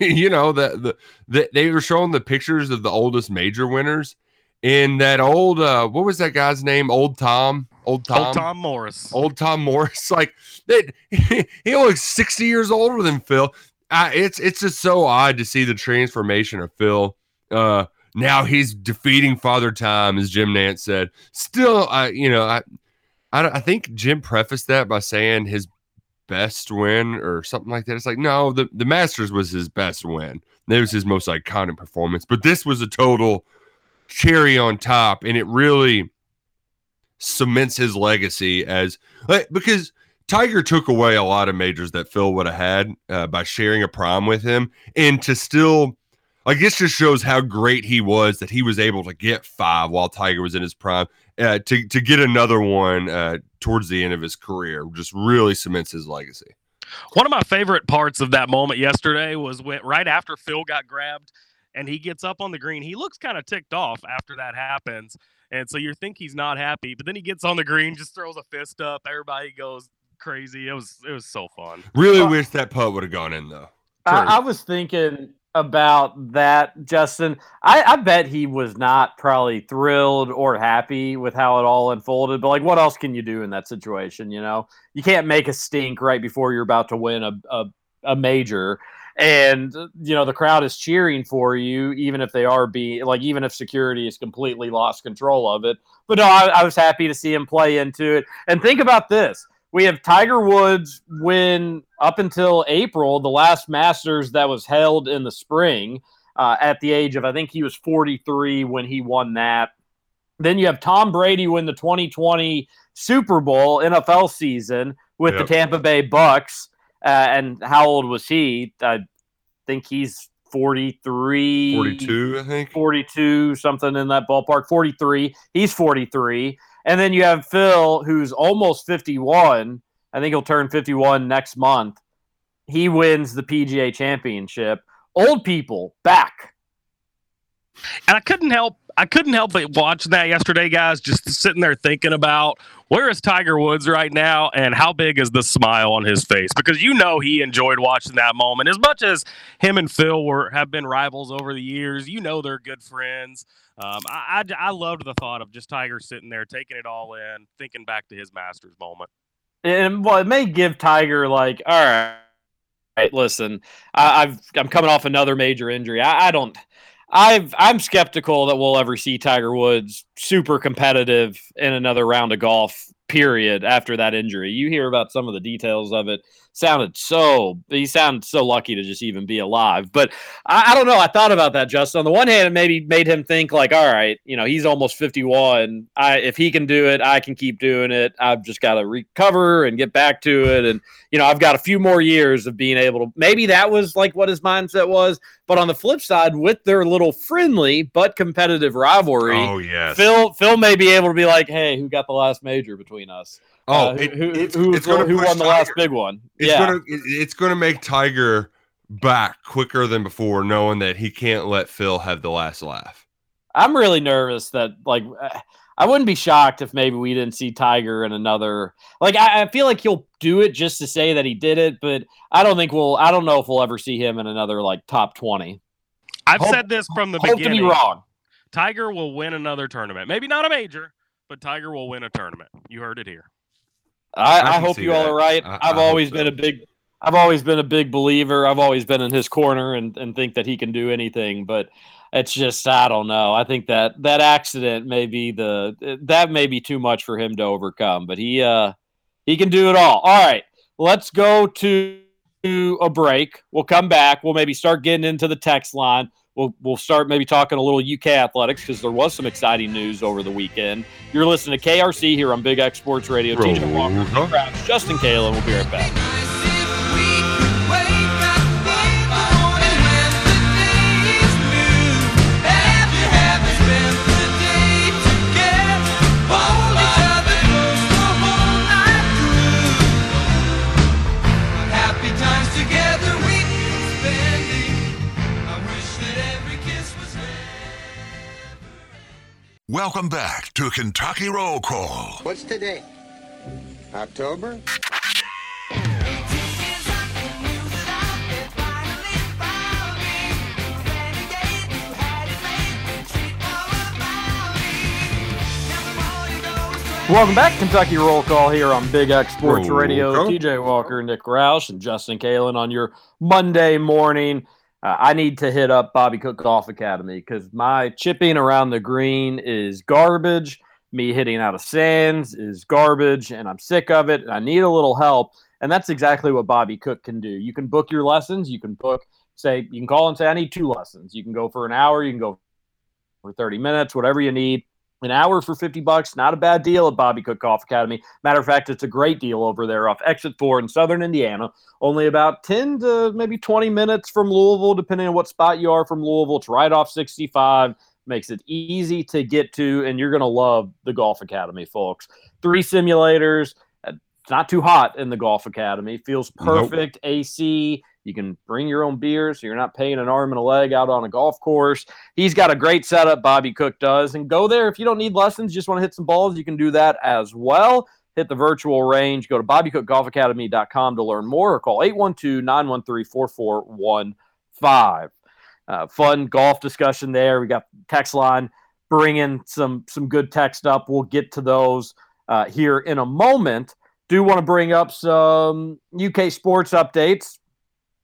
You know, the, the the they were showing the pictures of the oldest major winners, and that old uh, what was that guy's name? Old Tom, old Tom, old Tom Morris, old Tom Morris. Like that, he, he looks sixty years older than Phil. I, it's it's just so odd to see the transformation of Phil. Uh, now he's defeating Father Time, as Jim Nantz said. Still, I you know, I I, I think Jim prefaced that by saying his best win or something like that. It's like, no, the, the Masters was his best win. That was his most iconic performance, but this was a total cherry on top, and it really cements his legacy as, because Tiger took away a lot of majors that Phil would have had uh, by sharing a prime with him, and to still, like, this just shows how great he was that he was able to get five while Tiger was in his prime. Uh, to to get another one uh, towards the end of his career just really cements his legacy. One of my favorite parts of that moment yesterday was when, right after Phil got grabbed and he gets up on the green, he looks kind of ticked off after that happens. And so you think he's not happy, but then he gets on the green, just throws a fist up. Everybody goes crazy. It was, it was so fun. Really well, wish that putt would have gone in though. I, I was thinking about that, Justin. I, I bet he was not probably thrilled or happy with how it all unfolded, but like, what else can you do in that situation? You know, you can't make a stink right before you're about to win a, a, a major, and you know, the crowd is cheering for you, even if they are being like, even if security has completely lost control of it. But no, I, I was happy to see him play into it. And think about this. We have Tiger Woods win up until April, the last Masters that was held in the spring, uh, at the age of, I think he was forty-three when he won that. Then you have Tom Brady win the twenty twenty Super Bowl N F L season with yep. the Tampa Bay Bucks. Uh, and how old was he? I think he's forty-three. forty-two, I think. forty-two, something in that ballpark. forty-three. He's forty-three. And then you have Phil, who's almost fifty-one. I think he'll turn fifty-one next month. He wins the P G A Championship. Old people back. And I couldn't help I couldn't help but watch that yesterday, guys, just sitting there thinking about where is Tiger Woods right now and how big is the smile on his face? Because you know he enjoyed watching that moment. As much as him and Phil were have been rivals over the years, you know they're good friends. Um, I, I, I loved the thought of just Tiger sitting there, taking it all in, thinking back to his Masters moment. And, well, it may give Tiger, like, all right, all right listen, I, I've, I'm coming off another major injury. I, I don't – I've, I'm skeptical that we'll ever see Tiger Woods super competitive in another round of golf, period, after that injury. You hear about some of the details of it. Sounded so – he sounded so lucky to just even be alive. But I, I don't know. I thought about that, Justin. On the one hand, it maybe made him think like, all right, you know, he's almost fifty-one. I, if he can do it, I can keep doing it. I've just got to recover and get back to it. And, you know, I've got a few more years of being able to – maybe that was like what his mindset was. But on the flip side, with their little friendly but competitive rivalry, oh, yes. Phil Phil may be able to be like, hey, who got the last major between us? Oh, uh, it, who, it's, who, it's who won Tiger. The last big one? It's yeah. gonna it's gonna make Tiger back quicker than before, knowing that he can't let Phil have the last laugh. I'm really nervous that like I wouldn't be shocked if maybe we didn't see Tiger in another. Like I, I feel like he'll do it just to say that he did it, but I don't think we'll. I don't know if we'll ever see him in another like top twenty. I've hope, said this from the hope beginning. To be wrong. Tiger will win another tournament. Maybe not a major, but Tiger will win a tournament. You heard it here. I, I, I hope you that. all are right. I, I've I always so. been a big, I've always been a big believer. I've always been in his corner and, and think that he can do anything. But it's just, I don't know. I think that that accident may be the that may be too much for him to overcome. But he uh, he can do it all. All right, let's go to a break. We'll come back. We'll maybe start getting into the text line. We'll we'll start maybe talking a little U K athletics because there was some exciting news over the weekend. You're listening to K R C here on Big X Sports Radio. Bro. T J Walker, Nick Roush, Justin Kalen. We'll be right back. Welcome back to Kentucky Roll Call. What's today? October? Welcome back, Kentucky Roll Call here on Big X Sports Roll Radio. Call. T J Walker, Nick Roush, and Justin Kalen on your Monday morning. Uh, I need to hit up Bobby Cook Golf Academy because my chipping around the green is garbage. Me hitting out of sands is garbage, and I'm sick of it. And I need a little help, and that's exactly what Bobby Cook can do. You can book your lessons. You can book, say, you can call and say, I need two lessons. You can go for an hour. You can go for thirty minutes, whatever you need. An hour for fifty bucks, not a bad deal at Bobby Cook Golf Academy. Matter of fact, it's a great deal over there off exit four in southern Indiana. Only about ten to maybe twenty minutes from Louisville, depending on what spot you are from Louisville. It's right off sixty-five. Makes it easy to get to, and you're going to love the Golf Academy, folks. Three simulators. It's not too hot in the Golf Academy. Feels perfect. Nope. A C. You can bring your own beer, so you're not paying an arm and a leg out on a golf course. He's got a great setup, Bobby Cook does. And go there if you don't need lessons, just want to hit some balls, you can do that as well. Hit the virtual range. Go to bobby cook golf academy dot com to learn more or call eight one two, nine one three, four four one five. Uh, fun golf discussion there. We got text line bringing some, some good text up. We'll get to those uh, here in a moment. Do want to bring up some U K sports updates.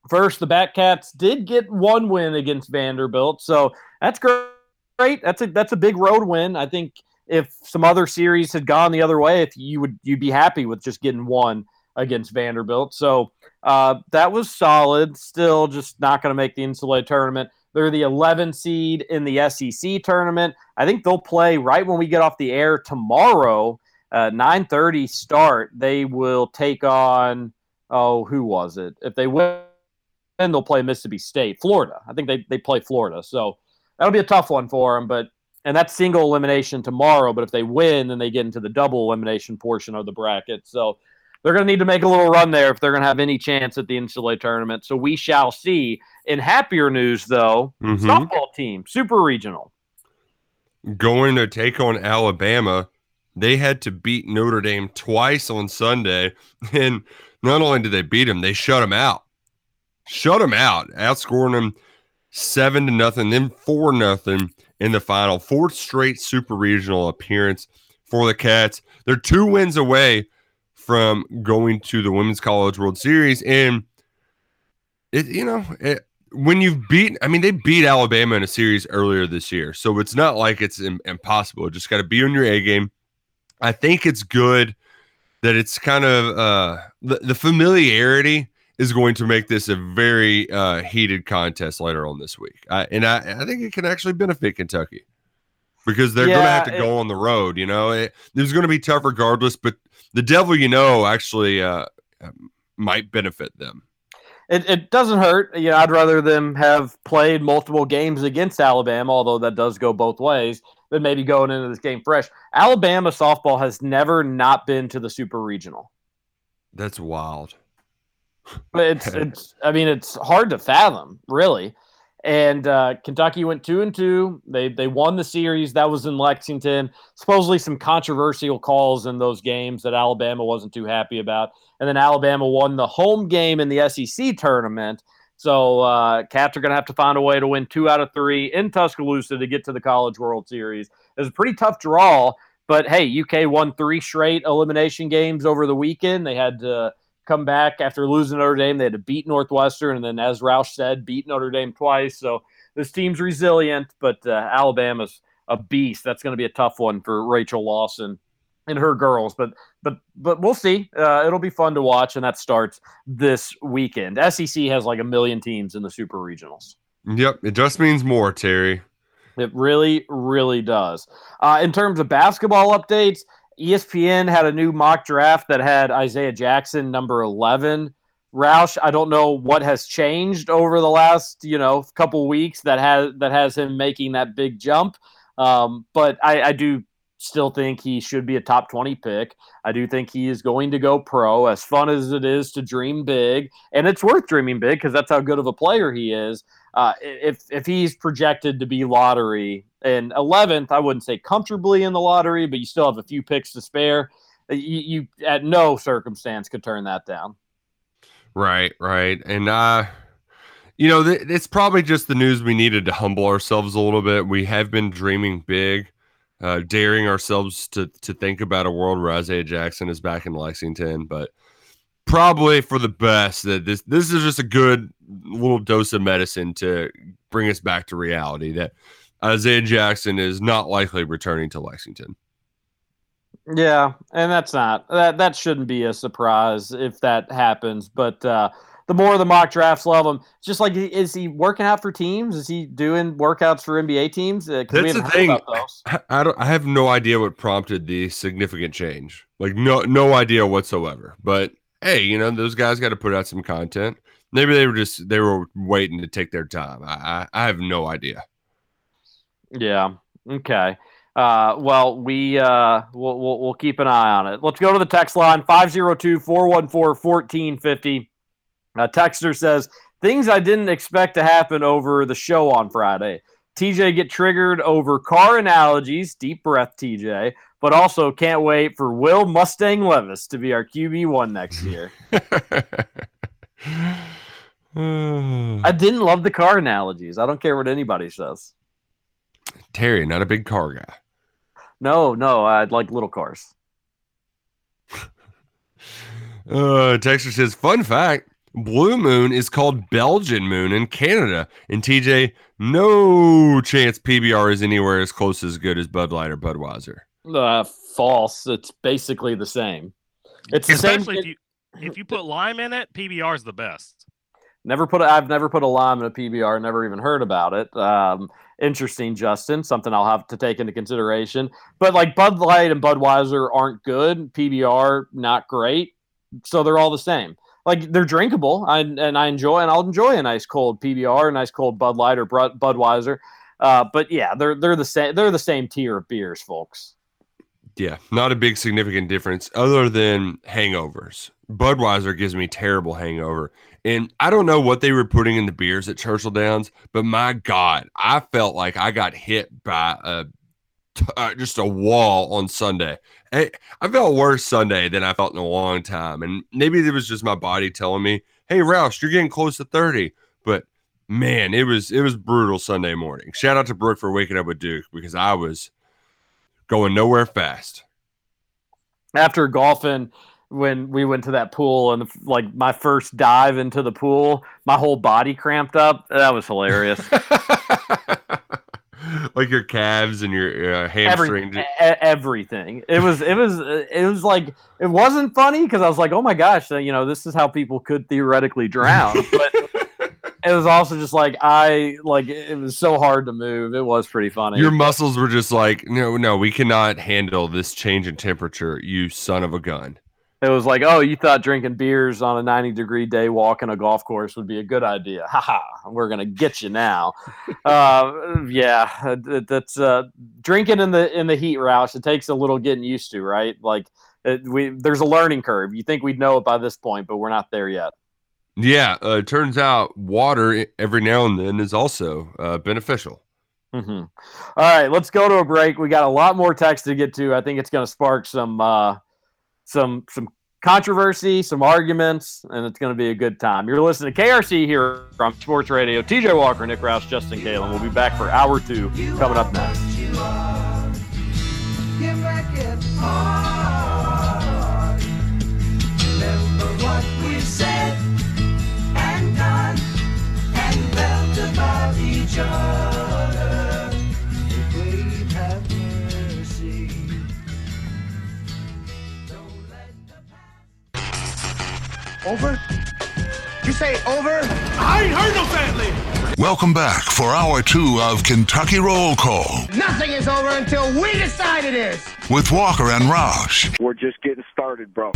First, the Batcats did get one win against Vanderbilt, so that's great. That's a that's a big road win. I think if some other series had gone the other way, if you would you'd be happy with just getting one against Vanderbilt. So uh, that was solid. Still, just not going to make the N C double A tournament. They're the eleven seed in the S E C tournament. I think they'll play right when we get off the air tomorrow, uh, nine thirty start. They will take on oh, who was it? If they win. And they'll play Mississippi State, Florida. I think they, they play Florida. So that'll be a tough one for them. But and that's single elimination tomorrow. But if they win, then they get into the double elimination portion of the bracket. So they're going to need to make a little run there if they're going to have any chance at the N C double A tournament. So we shall see. In happier news, though, mm-hmm. softball team, super regional. Going to take on Alabama. They had to beat Notre Dame twice on Sunday. And not only did they beat them, they shut them out. Shut them out, outscoring them seven to nothing, then four nothing in the final. Fourth straight super regional appearance for the Cats. They're two wins away from going to the Women's College World Series, and it you know it, when you've beat, I mean they beat Alabama in a series earlier this year, so it's not like it's im- impossible. You just got to be on your A game. I think it's good that it's kind of uh, the, the familiarity. Is going to make this a very uh, heated contest later on this week. I, and I, I think it can actually benefit Kentucky because they're yeah, going to have to it, go on the road. You know, it, it's going to be tough regardless, but the devil, you know, actually uh, might benefit them. It, it doesn't hurt. You know, I'd rather them have played multiple games against Alabama, although that does go both ways, than maybe going into this game fresh. Alabama softball has never not been to the Super Regional. That's wild. It's, it's. I mean, it's hard to fathom, really. And uh, Kentucky went two and two. They they won the series. That was in Lexington. Supposedly some controversial calls in those games that Alabama wasn't too happy about. And then Alabama won the home game in the S E C tournament. So uh, Cats are going to have to find a way to win two out of three in Tuscaloosa to get to the College World Series. It was a pretty tough draw, but hey, U K won three straight elimination games over the weekend. They had to uh, come back after losing Notre Dame. They had to beat Northwestern, and then, as Roush said, beat Notre Dame twice. So this team's resilient, but uh, Alabama's a beast. That's going to be a tough one for Rachel Lawson and her girls. But but but we'll see. Uh, it'll be fun to watch, and that starts this weekend. S E C has like a million teams in the Super Regionals. Yep, it just means more, Terry. It really, really does. Uh, in terms of basketball updates, E S P N had a new mock draft that had Isaiah Jackson number eleven. Roush, I don't know what has changed over the last, you know, couple weeks that has that has him making that big jump. Um, but I, I do still think he should be a top twenty pick. I do think he is going to go pro, as fun as it is to dream big. And it's worth dreaming big because that's how good of a player he is. Uh, if if he's projected to be lottery and eleventh, I wouldn't say comfortably in the lottery, but you still have a few picks to spare. You, you at no circumstance could turn that down. Right, right. And, uh, you know, th- it's probably just the news we needed to humble ourselves a little bit. We have been dreaming big, uh, daring ourselves to, to think about a world where Isaiah Jackson is back in Lexington, but probably for the best that this this is just a good little dose of medicine to bring us back to reality that Isaiah Jackson is not likely returning to Lexington. Yeah, and that's not that that shouldn't be a surprise if that happens. But uh, the more the mock drafts love him, just like is he working out for teams? Is he doing workouts for N B A teams? Uh, that's the thing. I, I don't. I have no idea what prompted the significant change. Like no no idea whatsoever. But hey, you know, those guys got to put out some content. Maybe they were just, they were waiting to take their time. I, I, I have no idea. Yeah. Okay. Uh, well, we, uh, we'll, we'll, we'll keep an eye on it. Let's go to the text line, five oh two, four one four, one four five oh. A texter says, things I didn't expect to happen over the show on Friday. T J get triggered over car analogies. Deep breath, T J. But also can't wait for Will Mustang Levis to be our Q B one next year. I didn't love the car analogies. I don't care what anybody says. Terry, not a big car guy. No, no. I'd like little cars. uh, Texter says, fun fact. Blue Moon is called Belgian Moon in Canada. And T J, no chance P B R is anywhere as close as good as Bud Light or Budweiser. Uh, false. It's basically the same. It's the Especially same. If you, if you put lime in it, P B R is the best. Never put. A, I've never put a lime in a P B R. Never even heard about it. Um, interesting, Justin. Something I'll have to take into consideration. But like Bud Light and Budweiser aren't good. P B R not great. So they're all the same. Like, they're drinkable, I, and I enjoy, and I'll enjoy a nice cold P B R, a nice cold Bud Light or Budweiser. Uh, but yeah, they're they're the same. They're the same tier of beers, folks. Yeah, not a big significant difference other than hangovers. Budweiser gives me terrible hangover, and I don't know what they were putting in the beers at Churchill Downs, but my God, I felt like I got hit by a uh, just a wall on Sunday. I, I felt worse Sunday than I felt in a long time, and maybe it was just my body telling me, "Hey, Roush, you're getting close to thirty." But man, it was it was brutal Sunday morning. Shout out to Brooke for waking up with Duke because I was going nowhere fast. After golfing, when we went to that pool and like my first dive into the pool, my whole body cramped up. That was hilarious. Like your calves and your uh, hamstrings, Every, everything. It was, it was, it was like it wasn't funny because I was like, oh my gosh, you know, this is how people could theoretically drown. But it was also just like I like it was so hard to move. It was pretty funny. Your muscles were just like, no, no, we cannot handle this change in temperature, you son of a gun. It was like, oh, you thought drinking beers on a ninety-degree day walking a golf course would be a good idea. Ha ha, we're going to get you now. uh, yeah, that's uh, drinking in the in the heat, Roush. It takes a little getting used to, right? Like, it, we there's a learning curve. You think we'd know it by this point, but we're not there yet. Yeah, uh, it turns out water every now and then is also uh, beneficial. Mm-hmm. All right, let's go to a break. We got a lot more text to get to. I think it's going to spark some... Uh, Some some controversy, some arguments, and it's going to be a good time. You're listening to K R C here from Sports Radio. T J Walker, Nick Roush, Justin Kalen. We'll be back for hour two coming up next. Remember what we've said and done and felt about each other. We've had mercy. Over? You say over? I ain't heard no family! Welcome back for hour two of Kentucky Roll Call. Nothing is over until we decide it is! With Walker and Roush. We're just getting started, bro.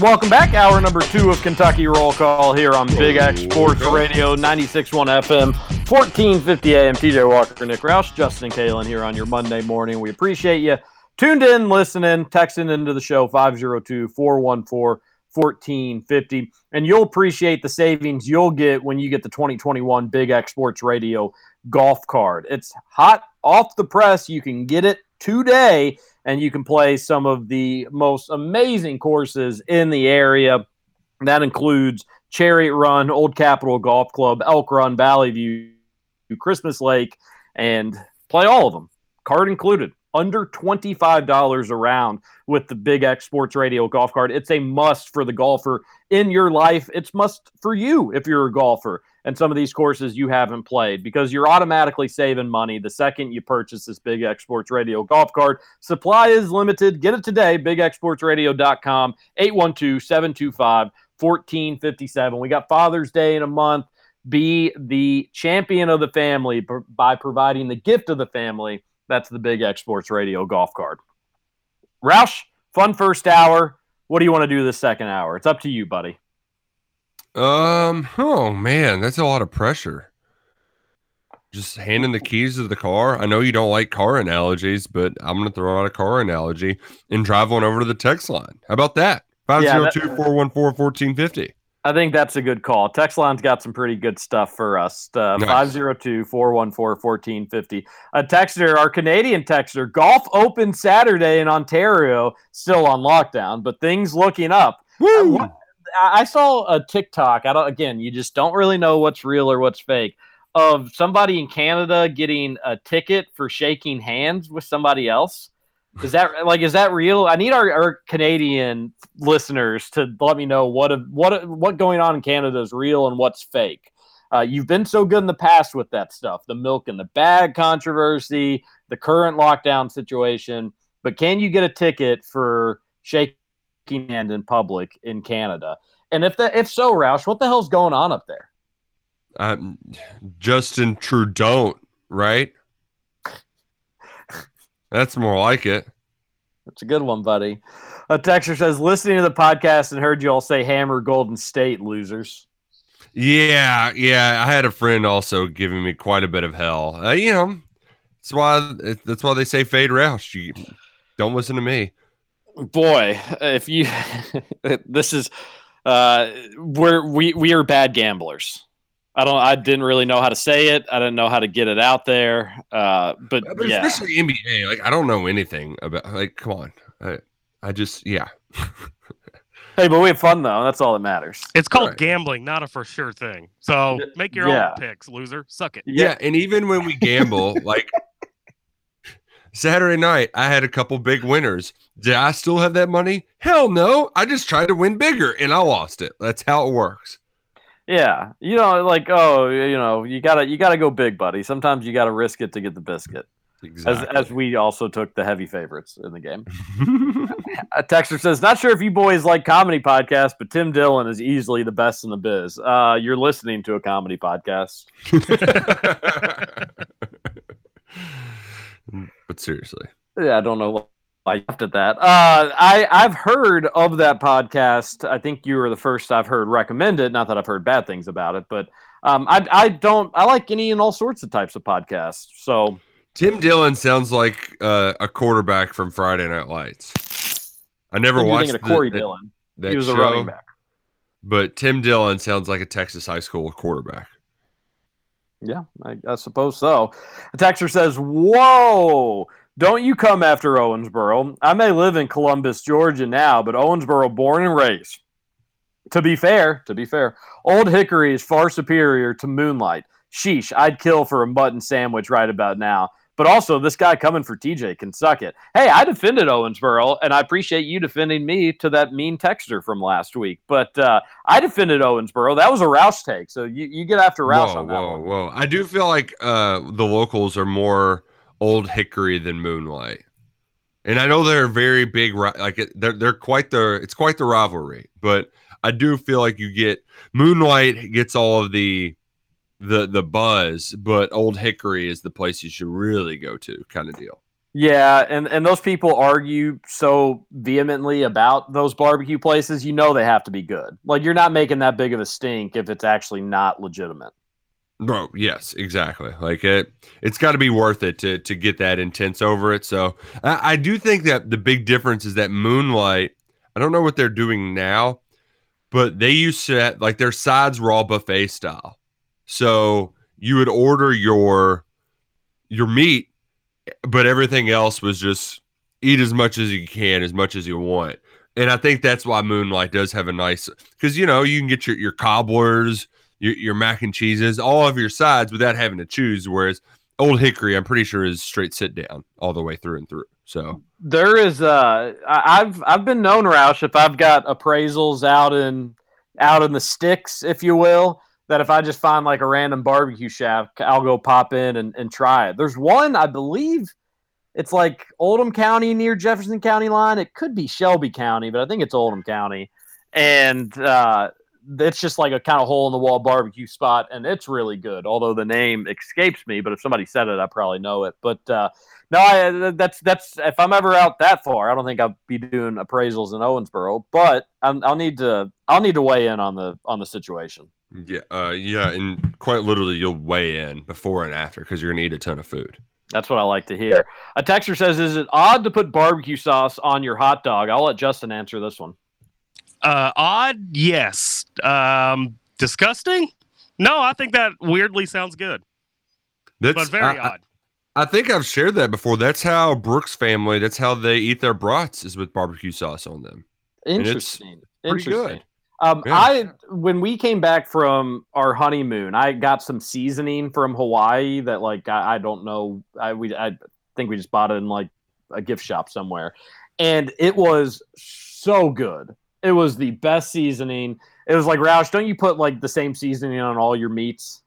Welcome back. Hour number two of Kentucky Roll Call here on Big X Sports Radio, ninety-six point one F M, fourteen fifty A M. T J Walker, Nick Roush, Justin Kalen here on your Monday morning. We appreciate you tuned in, listening, texting into the show, five oh two, four one four, one four five oh. And you'll appreciate the savings you'll get when you get the twenty twenty-one Big X Sports Radio golf card. It's hot off the press. You can get it today. And you can play some of the most amazing courses in the area. And that includes Chariot Run, Old Capitol Golf Club, Elk Run, Valley View, Christmas Lake, and play all of them. Card included. Under twenty-five dollars a round with the Big X Sports Radio golf card. It's a must for the golfer in your life. It's must for you if you're a golfer and some of these courses you haven't played, because you're automatically saving money the second you purchase this Big X Sports Radio golf card. Supply is limited. Get it today, big x sports radio dot com, eight one two, seven two five, one four five seven. We got Father's Day in a month. Be the champion of the family by providing the gift of the family. That's the Big X Sports Radio golf card. Roush, fun first hour. What do you want to do this second hour? It's up to you, buddy. Um. Oh, man, that's a lot of pressure. Just handing the keys to the car. I know you don't like car analogies, but I'm going to throw out a car analogy and drive one over to the text line. How about that? five oh two, four one four, one four five oh. I think that's a good call. Text line's got some pretty good stuff for us. Uh, nice. five oh two, four one four, one four five oh. A texter, our Canadian texter, golf open Saturday in Ontario, still on lockdown, but things looking up. Woo! I, I saw a TikTok. I don't, again, you just don't really know what's real or what's fake, of somebody in Canada getting a ticket for shaking hands with somebody else. Is that like is that real? I need our, our Canadian listeners to let me know what what what going on in Canada is real and what's fake. Uh, you've been so good in the past with that stuff, the milk in the bag controversy, the current lockdown situation. But can you get a ticket for shaking hands in public in Canada? And if the, if so, Roush, what the hell's going on up there? Um, Justin Trudeau, right? That's more like it. That's a good one, buddy. A texter says, listening to the podcast and heard you all say hammer Golden State, losers. Yeah, yeah. I had a friend also giving me quite a bit of hell. Uh, you know, that's why that's why they say fade Roush. You don't listen to me. Boy, if you this is uh we're we we are bad gamblers. I don't. I didn't really know how to say it. I didn't know how to get it out there. Uh, but, but yeah. Especially N B A. Like, I don't know anything about. Like, come on. I, I just yeah. Hey, but we have fun though. That's all that matters. It's called right. Gambling, not a for sure thing. So make your yeah. own picks, loser. Suck it. Yeah, yeah. And even when we gamble, like Saturday night, I had a couple big winners. Did I still have that money? Hell no. I just tried to win bigger, and I lost it. That's how it works. Yeah, you know, like, oh, you know, you gotta you gotta go big, buddy. Sometimes you gotta risk it to get the biscuit. Exactly. As, as we also took the heavy favorites in the game. A texter says, not sure if you boys like comedy podcasts, but Tim Dillon is easily the best in the biz. Uh, you're listening to a comedy podcast. it seriously. Yeah, I don't know why you laughed at that. Uh, I, I've heard of that podcast. I think you were the first I've heard recommended. Not that I've heard bad things about it, but um, I, I don't. I like any and all sorts of types of podcasts. So Tim Dillon sounds like uh, a quarterback from Friday Night Lights. I never I'm watched of Corey the, Dillon. That, he was that a show, running back. But Tim Dillon sounds like a Texas high school quarterback. Yeah, I, I suppose so. A texter says, whoa, don't you come after Owensboro. I may live in Columbus, Georgia now, but Owensboro born and raised. To be fair, to be fair, Old Hickory is far superior to Moonlight. Sheesh, I'd kill for a mutton sandwich right about now. But also, this guy coming for T J can suck it. Hey, I defended Owensboro, and I appreciate you defending me to that mean texter from last week. But uh, I defended Owensboro. That was a Roush take, so you, you get after Roush whoa, on that whoa, one. Whoa, whoa, I do feel like uh, the locals are more Old Hickory than Moonlight. And I know they're very big. Like they're they're quite the it's quite the rivalry. But I do feel like you get Moonlight gets all of the. the the buzz, but Old Hickory is the place you should really go to kind of deal. Yeah, and, and those people argue so vehemently about those barbecue places, you know they have to be good. Like, you're not making that big of a stink if it's actually not legitimate. Bro, yes, exactly. Like, it, it's got to be worth it to to get that intense over it. So I, I do think that the big difference is that Moonlight, I don't know what they're doing now, but they used to, have, like, their sides raw buffet style. So you would order your your meat, but everything else was just eat as much as you can, as much as you want. And I think that's why Moonlight does have a nice, because, you know, you can get your, your cobblers, your, your mac and cheeses, all of your sides without having to choose, whereas Old Hickory, I'm pretty sure, is straight sit down all the way through and through. So there is, uh, I've I've been known, Roush, if I've got appraisals out in out in the sticks, if you will, that if I just find like a random barbecue shack, I'll go pop in and, and try it. There's one, I believe it's like Oldham County near Jefferson County line. It could be Shelby County, but I think it's Oldham County. And uh, it's just like a kind of hole in the wall barbecue spot. And it's really good. Although the name escapes me, but if somebody said it, I probably know it. But uh, no, I, that's, that's, if I'm ever out that far, I don't think I'll be doing appraisals in Owensboro, but I'm, I'll need to, I'll need to weigh in on the, on the situation. Yeah, uh, yeah, and quite literally, you'll weigh in before and after because you're going to eat a ton of food. That's what I like to hear. A texter says, is it odd to put barbecue sauce on your hot dog? I'll let Justin answer this one. Uh, odd? Yes. Um, disgusting? No, I think that weirdly sounds good. That's, but very I, odd. I, I think I've shared that before. That's how Brooks' family, that's how they eat their brats, is with barbecue sauce on them. Interesting. Pretty good. Um, yeah. I when we came back from our honeymoon, I got some seasoning from Hawaii that, like, I, I don't know, I we I think we just bought it in like a gift shop somewhere, and it was so good. It was the best seasoning. It was like, Roush, don't you put like the same seasoning on all your meats?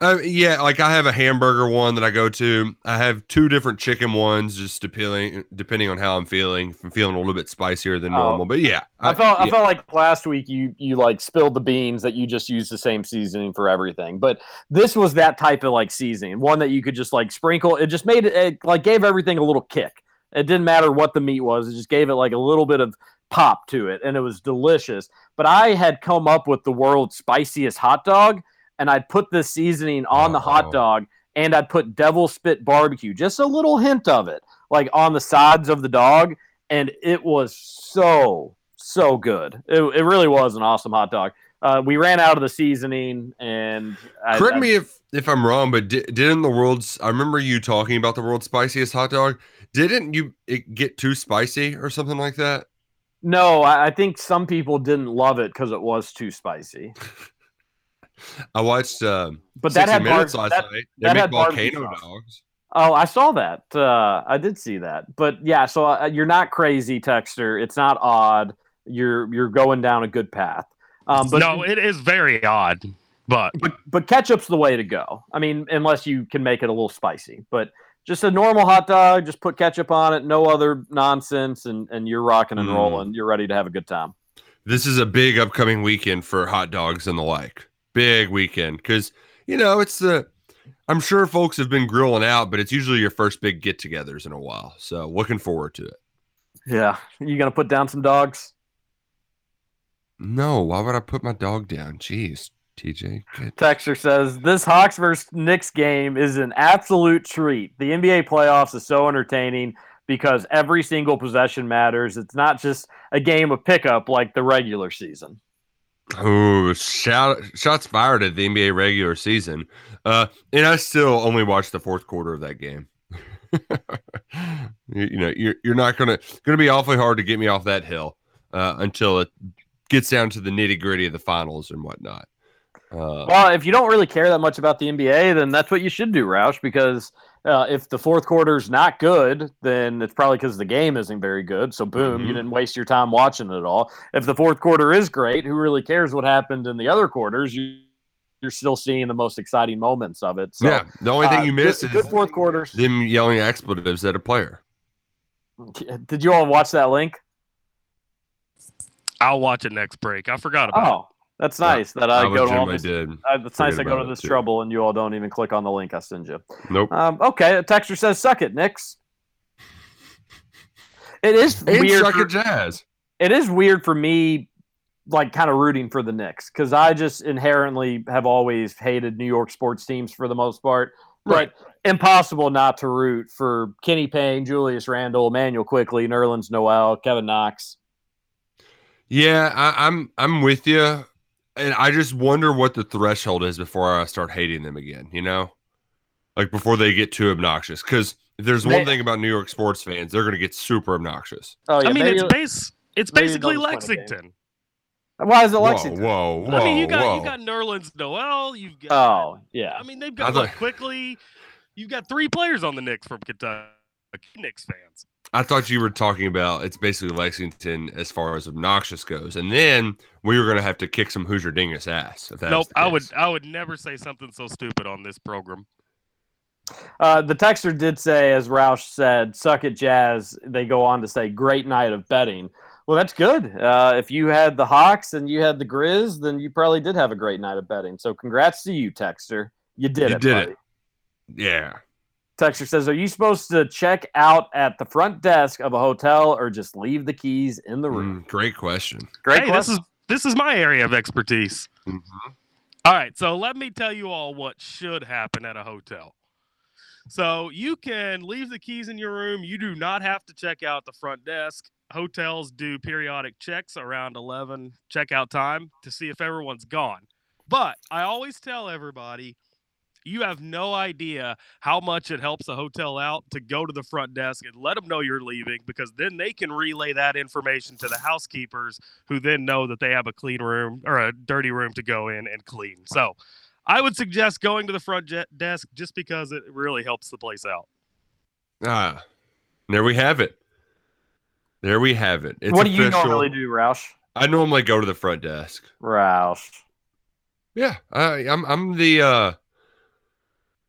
Uh, yeah, like I have a hamburger one that I go to. I have two different chicken ones, just depending depending on how I'm feeling. If I'm feeling a little bit spicier than oh. normal, but yeah, I, I felt yeah. I felt like last week you you like spilled the beans that you just used the same seasoning for everything. But this was that type of like seasoning, one that you could just like sprinkle. It just made it, it like gave everything a little kick. It didn't matter what the meat was; it just gave it like a little bit of pop to it, and it was delicious. But I had come up with the world's spiciest hot dog. And I'd put this seasoning on the hot dog, and I'd put devil spit barbecue, just a little hint of it, like on the sides of the dog. And it was so, so good. It, it really was an awesome hot dog. Uh, we ran out of the seasoning, and I, correct I, me if, if I'm wrong, but di- didn't the world's? I remember you talking about the world's spiciest hot dog. Didn't you it get too spicy or something like that? No, I, I think some people didn't love it because it was too spicy. I watched uh, but that sixty had Minutes bar- last that, night. They that make volcano dogs. Oh, I saw that. Uh, I did see that. But yeah, so uh, you're not crazy, Texter. It's not odd. You're you're going down a good path. Um, but no, it is very odd. But. but but ketchup's the way to go. I mean, unless you can make it a little spicy. But just a normal hot dog. Just put ketchup on it. No other nonsense, and and you're rocking and mm. rolling. You're ready to have a good time. This is a big upcoming weekend for hot dogs and the like. Big weekend because, you know, it's the I'm sure folks have been grilling out, but it's usually your first big get-togethers in a while. So looking forward to it. Yeah. You going to put down some dogs? No. Why would I put my dog down? Jeez, T J. Texter says, this Hawks versus Knicks game is an absolute treat. The N B A playoffs is so entertaining because every single possession matters. It's not just a game of pickup like the regular season. Oh, shout, shots fired at the N B A regular season. Uh, and I still only watched the fourth quarter of that game. you, you know, you're, you're not going to going to be awfully hard to get me off that hill uh, until it gets down to the nitty-gritty of the finals and whatnot. Uh, well, if you don't really care that much about the N B A, then that's what you should do, Roush, because uh, if the fourth quarter's not good, then it's probably because the game isn't very good. So, boom, mm-hmm. you didn't waste your time watching it at all. If the fourth quarter is great, who really cares what happened in the other quarters? You, you're still seeing the most exciting moments of it. So, yeah, the only thing uh, you missed good, is good fourth quarters. Them yelling expletives at a player. Did you all watch that link? I'll watch it next break. I forgot about oh. it. That's nice yeah, that I, I go to all this. I, that's nice I go to this too. trouble and you all don't even click on the link I send you. Nope. Um, okay, a texter says, "Suck it, Knicks." It is and weird. Suck it, Jazz. It is weird for me, like kind of rooting for the Knicks because I just inherently have always hated New York sports teams for the most part. Right. But impossible not to root for Kenny Payne, Julius Randle, Immanuel Quickley, Nerlens Noel, Kevin Knox. Yeah, I, I'm. I'm with you. And I just wonder what the threshold is before I start hating them again, you know? Like, before they get too obnoxious. Because if there's one they, thing about New York sports fans, they're going to get super obnoxious. Oh, yeah, I mean, it's base, it's basically Lexington. Why is it Lexington? Whoa, whoa, whoa. I mean, you got, you got Nerlens Noel. You've got, oh, yeah. I mean, they've got like, quickly. You've got three players on the Knicks from Kentucky, Knicks fans. I thought you were talking about it's basically Lexington as far as obnoxious goes, and then we were going to have to kick some Hoosier Dingus ass. If that nope, I would I would never say something so stupid on this program. Uh, the texter did say, as Roush said, "Suck it, Jazz." They go on to say, "Great night of betting." Well, that's good. Uh, if you had the Hawks and you had the Grizz, then you probably did have a great night of betting. So, congrats to you, texter. You did you it. You did buddy. it. Yeah. Texter says, are you supposed to check out at the front desk of a hotel or just leave the keys in the room? Mm, great question. Great hey, question. This is, this is my area of expertise. Mm-hmm. All right, so let me tell you all what should happen at a hotel. So you can leave the keys in your room. You do not have to check out the front desk. Hotels do periodic checks around eleven checkout time to see if everyone's gone. But I always tell everybody, you have no idea how much it helps a hotel out to go to the front desk and let them know you're leaving, because then they can relay that information to the housekeepers, who then know that they have a clean room or a dirty room to go in and clean. So I would suggest going to the front desk just because it really helps the place out. Ah, there we have it. There we have it. It's what do official. You normally do, Roush? I normally go to the front desk. Roush. Yeah, I, I'm, I'm the... Uh,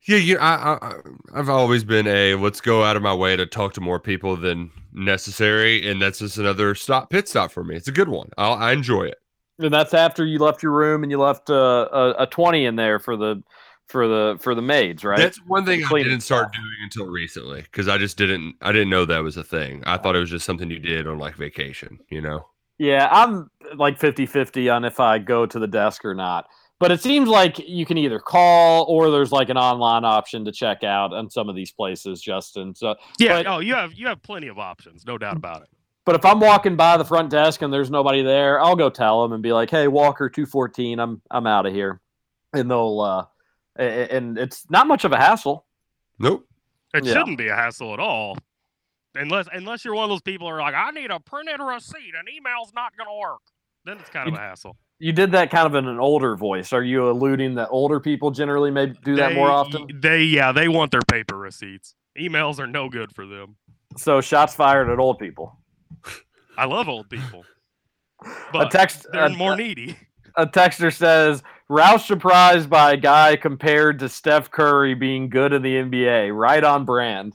Yeah, you know, I, I, I've always been a let's go out of my way to talk to more people than necessary, and that's just another stop pit stop for me. It's a good one. I'll, I enjoy it. And that's after you left your room and you left uh, a, a twenty in there for the for the for the maids, right? That's one thing I didn't start doing until recently because I just didn't I didn't know that was a thing. I thought it was just something you did on like vacation, you know? Yeah, I'm like fifty-fifty on if I go to the desk or not. But it seems like you can either call or there's like an online option to check out on some of these places, Justin. So yeah, but, oh, you have you have plenty of options, no doubt about it. But if I'm walking by the front desk and there's nobody there, I'll go tell them and be like, "Hey, Walker, two fourteen, I'm I'm out of here," and they'll uh, and it's not much of a hassle. Nope, it yeah. shouldn't be a hassle at all, unless unless you're one of those people who are like, "I need a printed receipt, an email's not going to work." Then it's kind of a hassle. You did that kind of in an older voice. Are you alluding that older people generally may do that they, more often? They, yeah, they want their paper receipts. Emails are no good for them. So shots fired at old people. I love old people. But a text, they're a, more needy. A texter says, Roush surprised by a guy compared to Steph Curry being good in the N B A. Right on brand.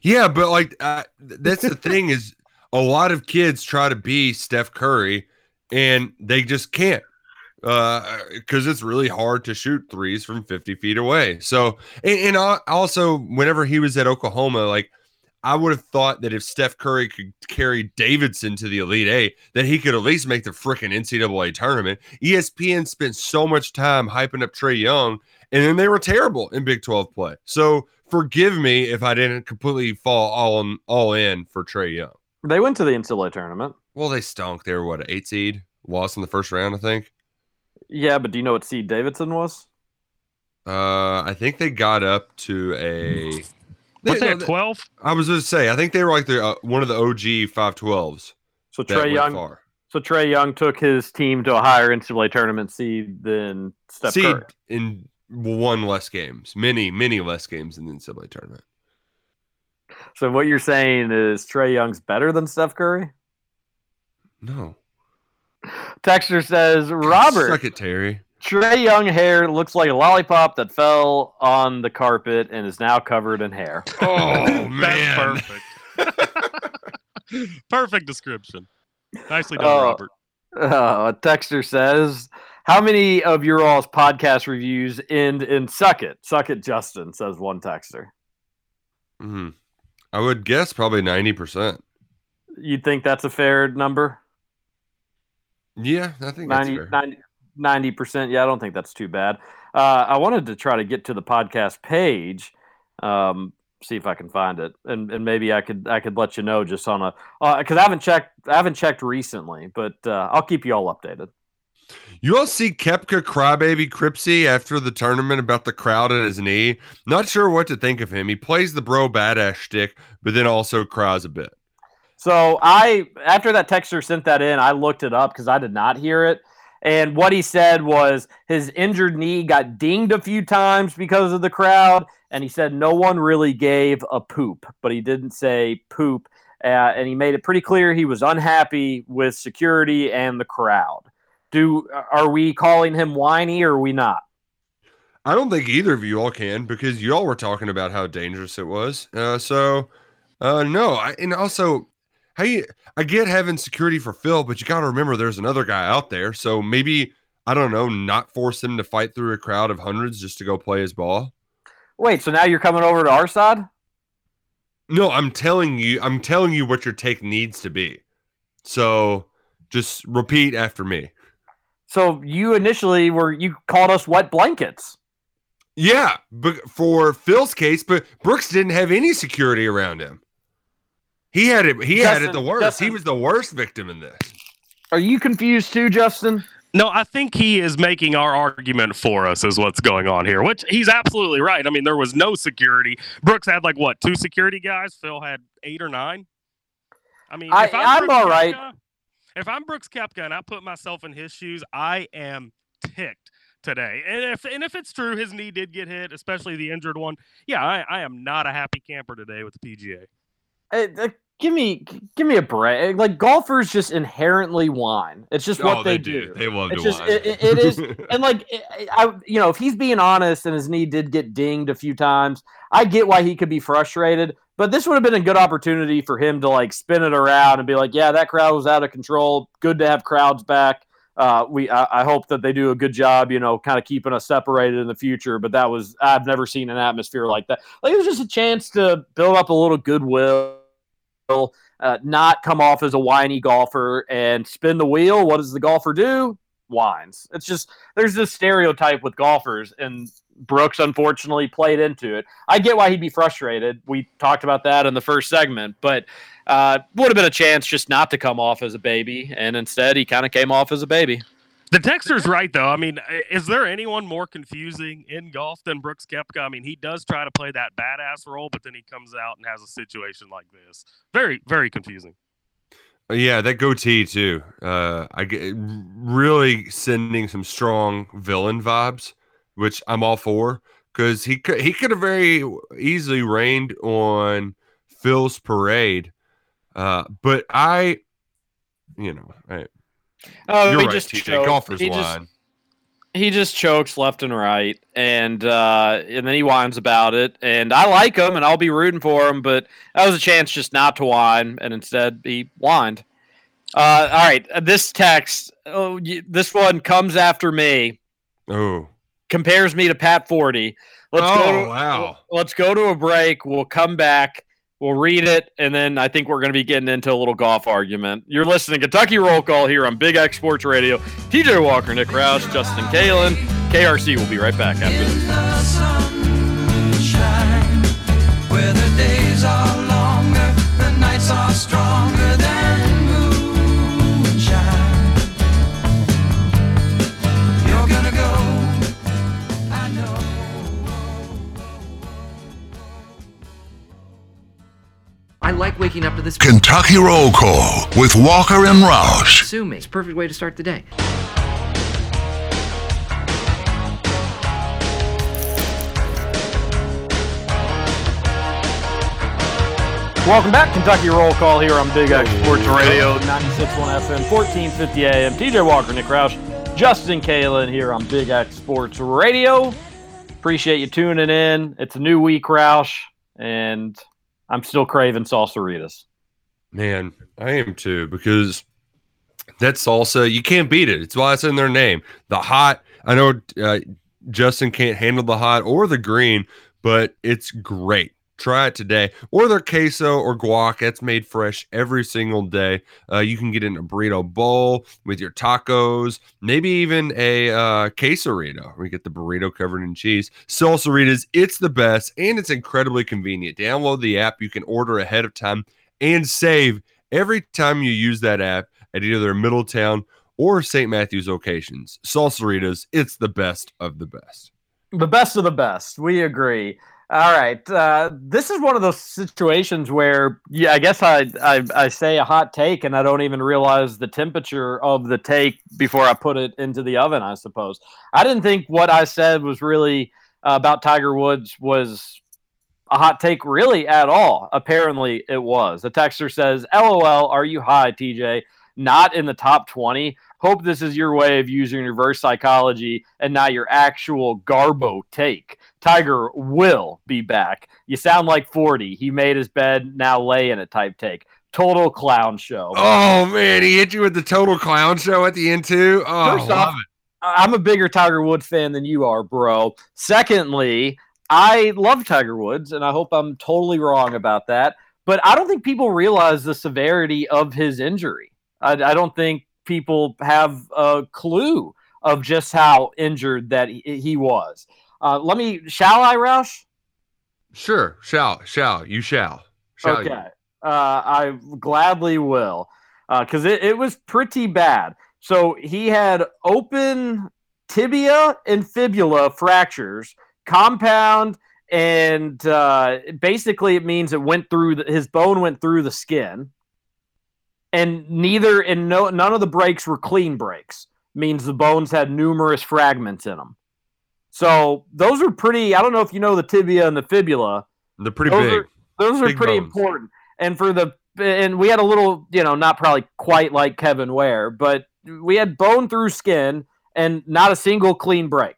Yeah, but like uh, that's the thing is a lot of kids try to be Steph Curry, and they just can't. because uh, it's really hard to shoot threes from fifty feet away. So, and, and also whenever he was at Oklahoma, like I would have thought that if Steph Curry could carry Davidson to the Elite Eight, that he could at least make the freaking N C double A tournament. E S P N spent so much time hyping up Trae Young, and then they were terrible in Big twelve play. So forgive me if I didn't completely fall all in, all in for Trae Young. They went to the N C double A tournament. Well, they stunk. They were what, an eight seed? Lost in the first round, I think. Yeah, but do you know what seed Davidson was? Uh, I think they got up to a... What's that, twelve? I was going to say, I think they were like the uh, one of the O G five twelves. So Trae Young far. So Trae Young took his team to a higher N C double A tournament seed than Steph seed Curry. In one less games. Many, many less games in the N C double A tournament. So what you're saying is Trae Young's better than Steph Curry? No. Texter says, Robert, suck it, Terry. Trae Young hair looks like a lollipop that fell on the carpet and is now covered in hair. Oh, man. Perfect. Perfect description. Nicely done, uh, Robert. Uh, Texter says, how many of your all's podcast reviews end in suck it? Suck it, Justin, says one texter. Mm-hmm. I would guess probably ninety percent. You'd think that's a fair number? Yeah, I think ninety, that's fair. ninety percent. Yeah, I don't think that's too bad. Uh, I wanted to try to get to the podcast page, um, see if I can find it, and and maybe I could I could let you know just on a because uh, I haven't checked I haven't checked recently, but uh, I'll keep you all updated. You all see Koepka crybaby Cripsy after the tournament about the crowd at his knee. Not sure what to think of him. He plays the bro badass shtick, but then also cries a bit. So I, after that texter sent that in, I looked it up because I did not hear it. And what he said was his injured knee got dinged a few times because of the crowd. And he said no one really gave a poop, but he didn't say poop. Uh, and he made it pretty clear he was unhappy with security and the crowd. Do are we calling him whiny or are we not? I don't think either of you all can because you all were talking about how dangerous it was. Uh, so, uh, no. I, and also... Hey, I get having security for Phil, but you got to remember there's another guy out there. So maybe, I don't know, not force him to fight through a crowd of hundreds just to go play his ball. Wait, so now you're coming over to our side? No, I'm telling you, I'm telling you what your take needs to be. So just repeat after me. So you initially were, you called us wet blankets. Yeah, but for Phil's case, but Brooks didn't have any security around him. He had it. He Justin, had it the worst. Justin, he was the worst victim in this. Are you confused too, Justin? No, I think he is making our argument for us is what's going on here, which he's absolutely right. I mean, there was no security. Brooks had like what, two security guys? Phil had eight or nine. I mean, I, if I'm, I'm all Koepka, right. If I'm Brooks Koepka and I put myself in his shoes, I am ticked today. And if and if it's true, his knee did get hit, especially the injured one. Yeah, I, I am not a happy camper today with the P G A. Uh, give me, give me a break. Like golfers just inherently whine. It's just what oh, they, they do. do. They love it's to just, whine. It, it, it is, and like it, I, you know, if he's being honest and his knee did get dinged a few times, I get why he could be frustrated. But this would have been a good opportunity for him to like spin it around and be like, "Yeah, that crowd was out of control. Good to have crowds back. Uh, we, I, I hope that they do a good job, you know, kind of keeping us separated in the future." But that was, I've never seen an atmosphere like that. Like it was just a chance to build up a little goodwill. Uh, not come off as a whiny golfer and spin the wheel. What does the golfer do? Whines. It's just there's this stereotype with golfers, and Brooks unfortunately played into it. I get why he'd be frustrated. We talked about that in the first segment, but uh, would have been a chance just not to come off as a baby, and instead he kind of came off as a baby. The texter's right, though. I mean, is there anyone more confusing in golf than Brooks Koepka? I mean, he does try to play that badass role, but then he comes out and has a situation like this. Very, very confusing. Yeah, that goatee, too. Uh, I get, really sending some strong villain vibes, which I'm all for, because he could, he could have very easily rained on Phil's parade. Uh, but I, you know, I... Oh, You're he right, just T J. Golfers he just, whine. He just chokes left and right, and uh, and then he whines about it. And I like him, and I'll be rooting for him, but that was a chance just not to whine, and instead he whined. Uh, all right, this text, oh, this one comes after me. Oh, compares me to Pat Forty. Let's oh, go to, wow. Let's go to a break. We'll come back. We'll read it, and then I think we're going to be getting into a little golf argument. You're listening to Kentucky Roll Call here on Big X Sports Radio. T J Walker, Nick Roush, Justin Kalen, K R C. We'll be right back after this. In the sunshine, where the days are longer, the nights are stronger than I like waking up to this Kentucky Roll Call with Walker and Roush. Sue me. It's a perfect way to start the day. Welcome back, Kentucky Roll Call here on Big X Sports Radio, ninety-six point one F M, fourteen fifty A M. T J Walker, Nick Roush, Justin Kalen here on Big X Sports Radio. Appreciate you tuning in. It's a new week, Roush, and I'm still craving Salsaritas. Man, I am too, because that salsa, you can't beat it. It's why it's in their name. The hot, I know uh, Justin can't handle the hot or the green, but it's great. Try it today. Or their queso or guac, that's made fresh every single day. Uh, you can get in a burrito bowl with your tacos, maybe even a uh, quesarito. We get the burrito covered in cheese. Salsaritas, it's the best, and it's incredibly convenient. Download the app. You can order ahead of time and save every time you use that app at either their Middletown or Saint Matthews locations. Salsaritas, it's the best of the best. The best of the best. We agree. All right, uh, this is one of those situations where, yeah, I guess I, I I say a hot take and I don't even realize the temperature of the take before I put it into the oven, I suppose. I didn't think what I said was really uh, about Tiger Woods was a hot take really at all. Apparently it was. The texter says, LOL, are you high, T J? Not in the top twenty. Hope this is your way of using reverse psychology and not your actual Garbo take. Tiger will be back. You sound like forty. He made his bed, now lay in it type take. Total clown show. Oh, man, he hit you with the total clown show at the end, too? Oh, First off, love it. I'm a bigger Tiger Woods fan than you are, bro. Secondly, I love Tiger Woods, and I hope I'm totally wrong about that. But I don't think people realize the severity of his injury. I, I don't think people have a clue of just how injured that he, he was. Uh, let me, shall I, Roush? Sure, shall, shall, you shall. shall okay, you. Uh, I gladly will, because uh, it, it was pretty bad. So he had open tibia and fibula fractures, compound, and uh, basically it means it went through, the, his bone went through the skin, and neither, and no, none of the breaks were clean breaks, means the bones had numerous fragments in them. So those are pretty, I don't know if you know the tibia and the fibula. They're pretty those big. Are, those big are pretty bones. Important. And for the, and we had a little, you know, not probably quite like Kevin Ware, but we had bone through skin and not a single clean break.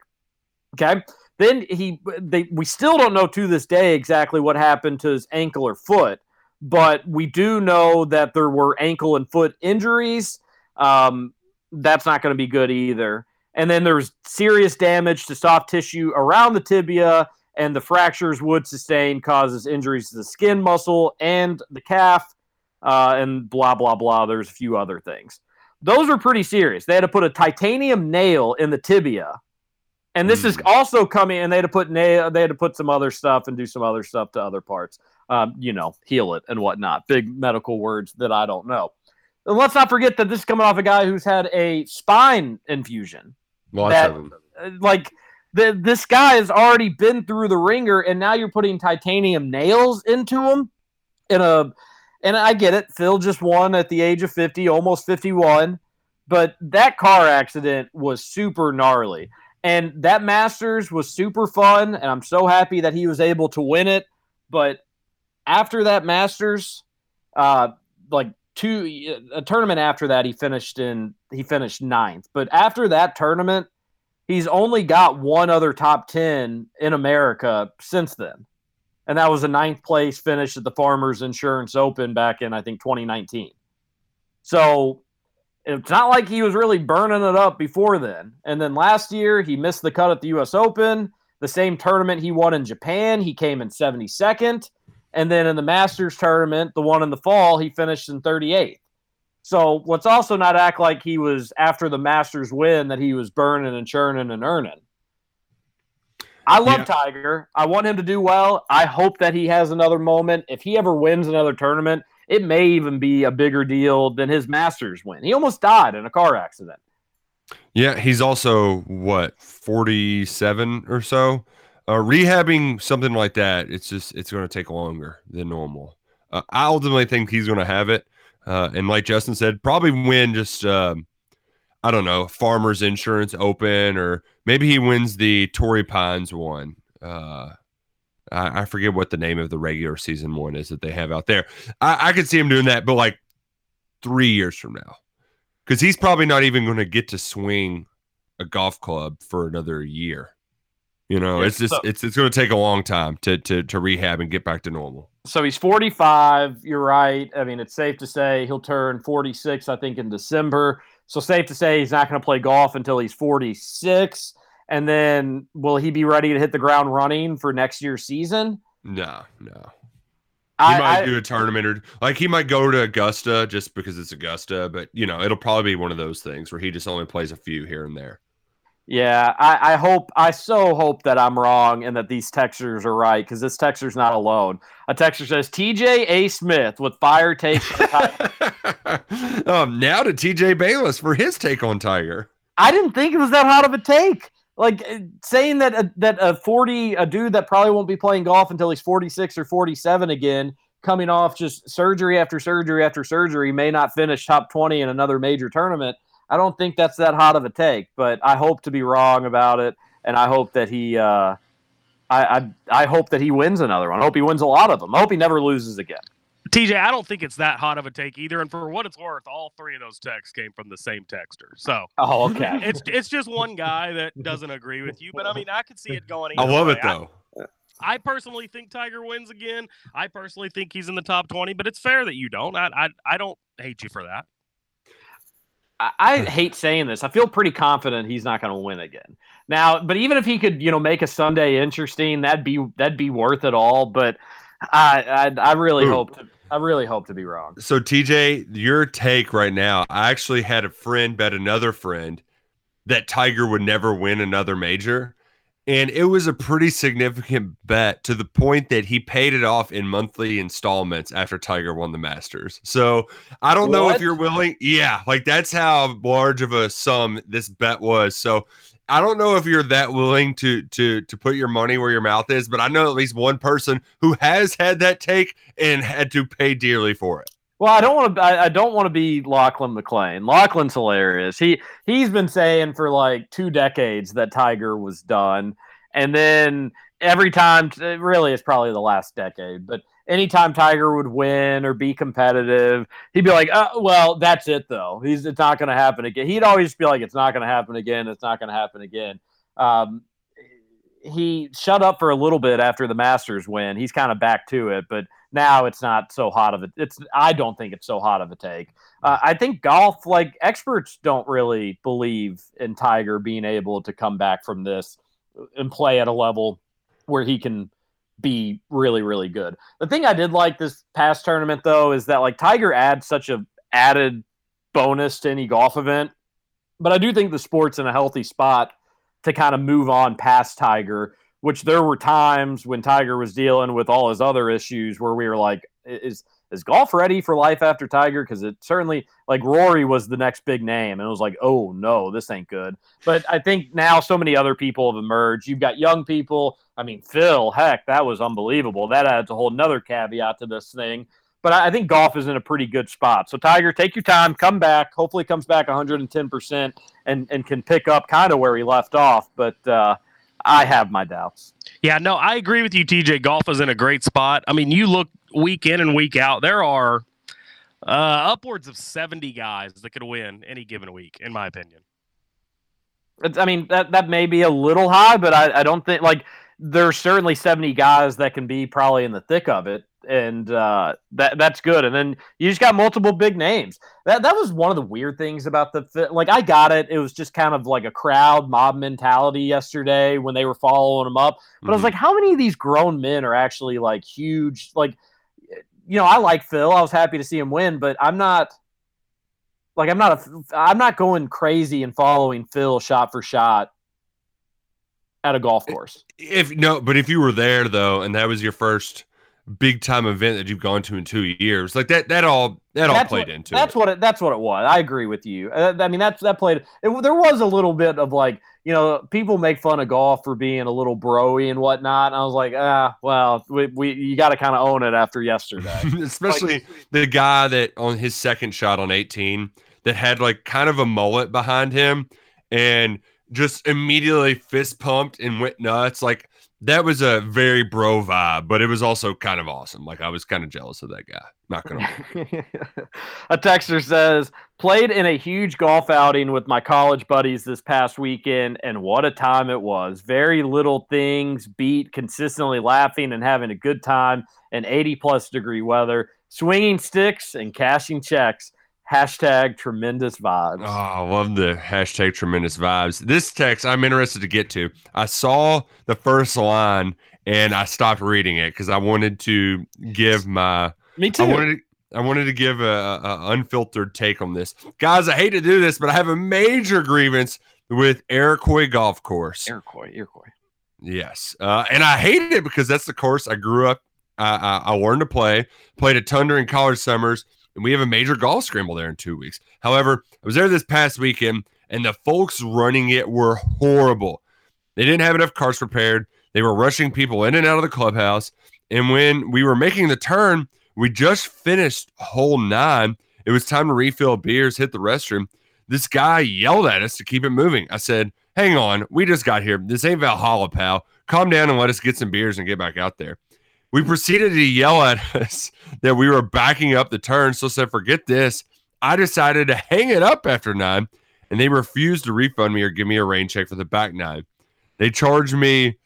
Okay. Then he, they, we still don't know to this day exactly what happened to his ankle or foot, but we do know that there were ankle and foot injuries. Um, that's not going to be good either. And then there was serious damage to soft tissue around the tibia, and the fractures Wood sustained causes injuries to the skin, muscle, and the calf, uh, and blah, blah, blah. There's a few other things. Those were pretty serious. They had to put a titanium nail in the tibia. And this mm. is also coming, and they had to put nail, they had to put some other stuff and do some other stuff to other parts, um, you know, heal it and whatnot. Big medical words that I don't know. And let's not forget that this is coming off a guy who's had a spine infusion. That, like the, this guy has already been through the ringer, and now you're putting titanium nails into him. In a, and I get it. Phil just won at the age of fifty, almost fifty-one. But that car accident was super gnarly, and that Masters was super fun. And I'm so happy that he was able to win it. But after that Masters, uh, like. Two a tournament after that he finished in he finished ninth. But after that tournament, he's only got one other top ten in America since then, and that was a ninth place finish at the Farmers Insurance Open back in I think twenty nineteen. So it's not like he was really burning it up before then. And then last year, he missed the cut at the U S Open. The same tournament he won in Japan, he came in seventy-second. And then in the Masters tournament, the one in the fall, he finished in thirty-eighth. So let's also not act like he was, after the Masters win, that he was burning and churning and earning. I love yeah. Tiger. I want him to do well. I hope that he has another moment. If he ever wins another tournament, it may even be a bigger deal than his Masters win. He almost died in a car accident. Yeah, he's also, what, forty-seven or so? Uh, rehabbing something like that, it's just it's going to take longer than normal. Uh, I ultimately think he's going to have it. Uh, and like Justin said, probably win just, um, I don't know, Farmers Insurance Open, or maybe he wins the Torrey Pines one. Uh, I, I forget what the name of the regular season one is that they have out there. I, I could see him doing that, but like three years from now, because he's probably not even going to get to swing a golf club for another year. You know, yeah, it's just so, it's it's going to take a long time to to to rehab and get back to normal. So he's forty-five. You're right. I mean, it's safe to say he'll turn forty-six, I think, in December. So safe to say he's not going to play golf until he's forty-six. And then will he be ready to hit the ground running for next year's season? No, no. He I, might I, do a tournament, or like he might go to Augusta just because it's Augusta. But, you know, it'll probably be one of those things where he just only plays a few here and there. Yeah, I, I hope, I so hope that I'm wrong and that these texters are right, because this texter's not alone. A texter says, T J A. Smith with fire take on Tiger. um, now to T J Bayless for his take on Tiger. I didn't think it was that hot of a take. Like saying that a, that a forty a dude that probably won't be playing golf until he's forty-six or forty-seven again, coming off just surgery after surgery after surgery, may not finish top twenty in another major tournament. I don't think that's that hot of a take, but I hope to be wrong about it, and I hope that he, uh, I, I, I hope that he wins another one. I hope he wins a lot of them. I hope he never loses again. T J, I don't think it's that hot of a take either, and for what it's worth, all three of those texts came from the same texter. So, oh, okay, it's it's just one guy that doesn't agree with you, but I mean, I could see it going either way. I love it though. I, I personally think Tiger wins again. I personally think he's in the top twenty, but it's fair that you don't. I, I, I don't hate you for that. I hate saying this. I feel pretty confident he's not going to win again. Now, but even if he could, you know, make a Sunday interesting, that'd be that'd be worth it all. But I I, I really Ooh. hope to, I really hope to be wrong. So T J, your take right now. I actually had a friend bet another friend that Tiger would never win another major, and it was a pretty significant bet to the point that he paid it off in monthly installments after Tiger won the Masters. So I don't know what? if you're willing. Yeah, like that's how large of a sum this bet was. So I don't know if you're that willing to to to put your money where your mouth is, but I know at least one person who has had that take and had to pay dearly for it. Well, I don't want to. I don't want to be Lachlan McLean. Lachlan's hilarious. He he's been saying for like two decades that Tiger was done, and then every time, really, it's probably the last decade. But anytime Tiger would win or be competitive, he'd be like, oh, "Well, that's it, though. He's it's not going to happen again." He'd always be like, "It's not going to happen again. It's not going to happen again." Um, he shut up for a little bit after the Masters win. He's kind of back to it, but. Now it's not so hot of a. It's I don't think it's so hot of a take. Uh, I think golf, like experts, don't really believe in Tiger being able to come back from this and play at a level where he can be really, really good. The thing I did like this past tournament though is that like Tiger adds such a added bonus to any golf event, but I do think the sport's in a healthy spot to kind of move on past Tiger. Which there were times when Tiger was dealing with all his other issues where we were like, is is golf ready for life after Tiger? Because it certainly, like Rory was the next big name. And it was like, oh, no, this ain't good. But I think now so many other people have emerged. You've got young people. I mean, Phil, heck, that was unbelievable. That adds a whole nother caveat to this thing. But I think golf is in a pretty good spot. So, Tiger, take your time, come back. Hopefully comes back one hundred ten percent and, and can pick up kind of where he left off. But, uh, I have my doubts. Yeah, no, I agree with you, T J. Golf is in a great spot. I mean, you look week in and week out. There are uh, upwards of seventy guys that could win any given week, in my opinion. It's, I mean, that, that may be a little high, but I, I don't think, like, there's certainly seventy guys that can be probably in the thick of it, and uh, that that's good. And then you just got multiple big names. That that was one of the weird things about the – like, I got it. It was just kind of like a crowd mob mentality yesterday when they were following them up. But mm-hmm. I was like, how many of these grown men are actually, like, huge – like, you know, I like Phil. I was happy to see him win, but I'm not – Like I'm not a, I'm not going crazy and following Phil shot for shot at a golf course. If no, but if you were there though, and that was your first big time event that you've gone to in two years, like that, that all that all that's played what, into. That's it. what it. That's what it was. I agree with you. I, I mean, that's that played. It, there was a little bit of like, you know, people make fun of golf for being a little bro-y and whatnot. And I was like, ah, well, we, we you got to kind of own it after yesterday. Especially like, the guy that on his second shot on eighteen that had like kind of a mullet behind him and just immediately fist pumped and went nuts. Like that was a very bro vibe, but it was also kind of awesome. Like I was kind of jealous of that guy. Not going to. A texter says, played in a huge golf outing with my college buddies this past weekend, and what a time it was. Very little things beat consistently laughing and having a good time in eighty-plus degree weather, swinging sticks and cashing checks. Hashtag tremendous vibes. Oh, I love the hashtag tremendous vibes. This text I'm interested to get to. I saw the first line, and I stopped reading it because I wanted to give my – Me too. I wanted to, I wanted to give a, a unfiltered take on this. Guys, I hate to do this, but I have a major grievance with Iroquois Golf Course. Iroquois, Iroquois. Yes. Uh, and I hate it because that's the course I grew up, I, I, I learned to play, played a ton during college summers, and we have a major golf scramble there in two weeks. However, I was there this past weekend, and the folks running it were horrible. They didn't have enough carts prepared. They were rushing people in and out of the clubhouse, and when we were making the turn, we just finished hole nine. It was time to refill beers, hit the restroom. This guy yelled at us to keep it moving. I said, hang on, we just got here. This ain't Valhalla, pal. Calm down and let us get some beers and get back out there. We proceeded to yell at us that we were backing up the turn. So I said, forget this. I decided to hang it up after nine, and they refused to refund me or give me a rain check for the back nine. They charged me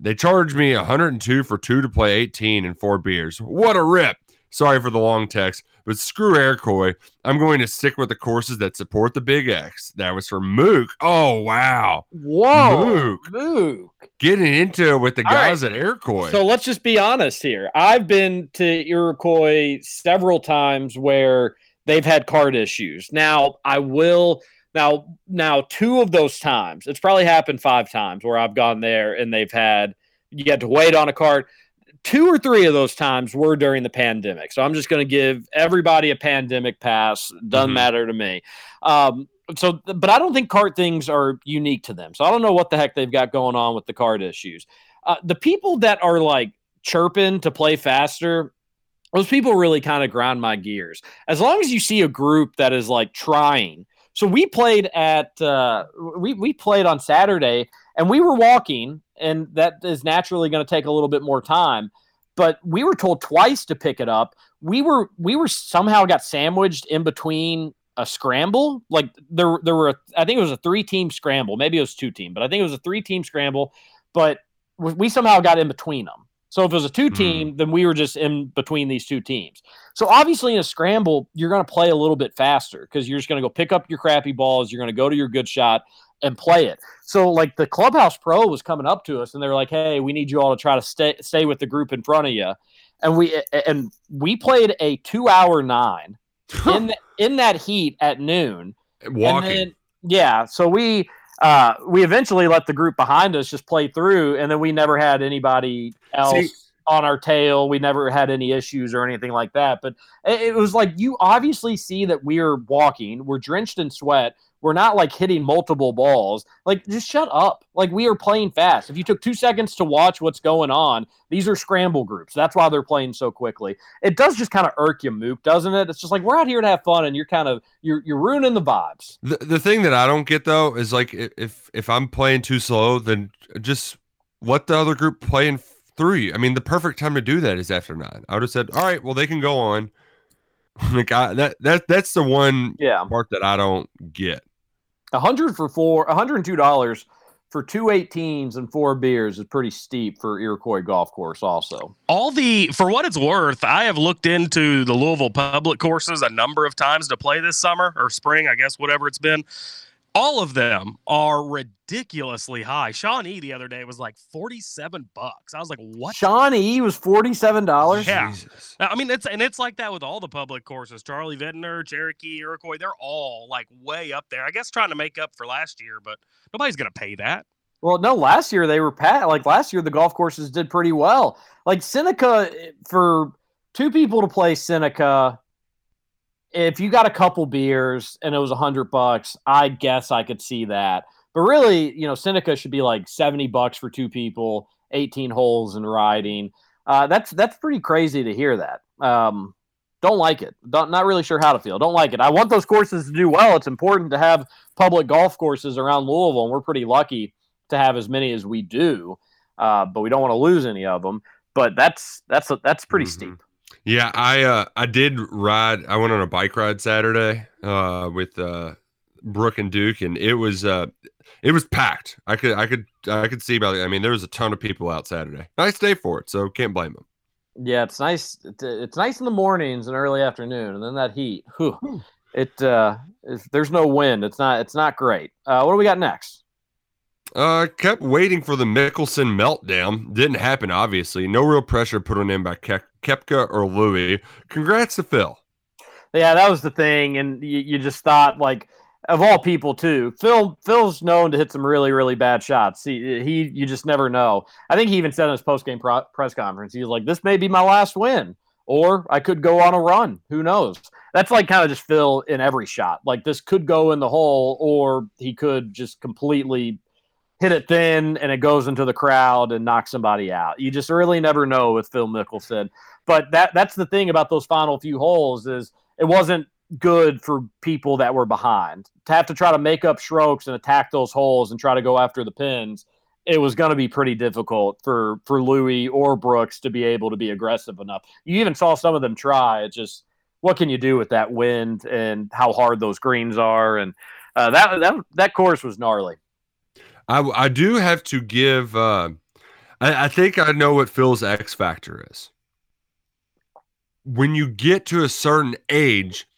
They charged me one hundred two for two to play eighteen and four beers. What a rip. Sorry for the long text, but screw Iroquois. I'm going to stick with the courses that support the Big X. That was for Mook. Oh, wow. Whoa. Mook. Mook. Getting into it with the guys right at Iroquois. So let's just be honest here. I've been to Iroquois several times where they've had card issues. Now, I will... Now, now, two of those times, it's probably happened five times where I've gone there and they've had, you had to wait on a card. Two or three of those times were during the pandemic. So I'm just going to give everybody a pandemic pass. Doesn't mm-hmm. matter to me. Um, so, but I don't think card things are unique to them. So I don't know what the heck they've got going on with the card issues. Uh, the people that are like chirping to play faster, those people really kind of grind my gears. As long as you see a group that is like trying. So we played at uh, we we played on Saturday, and we were walking, and that is naturally going to take a little bit more time. But we were told twice to pick it up. We were we were somehow got sandwiched in between a scramble. Like there there were I think it was a three team scramble, maybe it was two team, but I think it was a three team scramble. But we somehow got in between them. So if it was a two team, mm. then we were just in between these two teams. So obviously in a scramble, you're going to play a little bit faster because you're just going to go pick up your crappy balls. You're going to go to your good shot and play it. So like the clubhouse pro was coming up to us and they were like, hey, we need you all to try to stay, stay with the group in front of you. And we, and we played a two hour nine in, the, in that heat at noon. Walking. And then, yeah. So we, Uh, we eventually let the group behind us just play through, and then we never had anybody else See, on our tail. We never had any issues or anything like that. But it was like you obviously see that we're walking. We're drenched in sweat. We're not, like, hitting multiple balls. Like, just shut up. Like, we are playing fast. If you took two seconds to watch what's going on, these are scramble groups. That's why they're playing so quickly. It does just kind of irk you, Mook, doesn't it? It's just like, we're out here to have fun, and you're kind of you're you're ruining the vibes. The the thing that I don't get, though, is, like, if, if I'm playing too slow, then just let the other group play in through you. I mean, the perfect time to do that is after nine. I would have said, all right, well, they can go on. Like, I, that, that that's the one yeah. part that I don't get. one hundred for four, one hundred two dollars for two eighteens and four beers is pretty steep for Iroquois golf course also. All the, for what it's worth, I have looked into the Louisville public courses a number of times to play this summer or spring, I guess, whatever it's been. All of them are ridiculously high. Sean E. the other day was like forty-seven bucks. I was like, what? Sean E. was forty-seven dollars? Yeah. Jesus. I mean, it's and it's like that with all the public courses. Charlie Vintner, Cherokee, Iroquois, they're all like way up there. I guess trying to make up for last year, but nobody's going to pay that. Well, no, last year they were pat. Like last year the golf courses did pretty well. Like Seneca, for two people to play Seneca, if you got a couple beers and it was a hundred bucks, I guess I could see that. But really, you know, Seneca should be like seventy bucks for two people, eighteen holes and riding. Uh, that's, that's pretty crazy to hear that. Um, don't like it. Don't, not really sure how to feel. Don't like it. I want those courses to do well. It's important to have public golf courses around Louisville, and we're pretty lucky to have as many as we do. Uh, but we don't want to lose any of them, but that's, that's, that's pretty mm-hmm. steep. Yeah, I uh, I did ride. I went on a bike ride Saturday uh, with uh, Brooke and Duke, and it was uh, it was packed. I could I could I could see by the, I mean, there was a ton of people out Saturday. Nice day for it, so can't blame them. Yeah, it's nice. It's nice in the mornings and early afternoon, and then that heat. Whew, it uh, there's no wind. It's not it's not great. Uh, what do we got next? Uh, kept waiting for the Mickelson meltdown. Didn't happen, obviously. No real pressure put on him by Ke- Koepka or Louis. Congrats to Phil. Yeah, that was the thing, and you, you just thought, like, of all people, too. Phil Phil's known to hit some really, really bad shots. He, he you just never know. I think he even said in his post-game pro- press conference, he was like, "This may be my last win, or I could go on a run. Who knows?" That's like kind of just Phil in every shot. Like, this could go in the hole, or he could just completely hit it thin and it goes into the crowd and knocks somebody out. You just really never know with Phil Mickelson. But that that's the thing about those final few holes is it wasn't good for people that were behind. To have to try to make up strokes and attack those holes and try to go after the pins, it was going to be pretty difficult for, for Louis or Brooks to be able to be aggressive enough. You even saw some of them try. It's just, what can you do with that wind and how hard those greens are? And uh, that, that, that course was gnarly. I, I do have to give uh, – I, I think I know what Phil's X factor is. When you get to a certain age,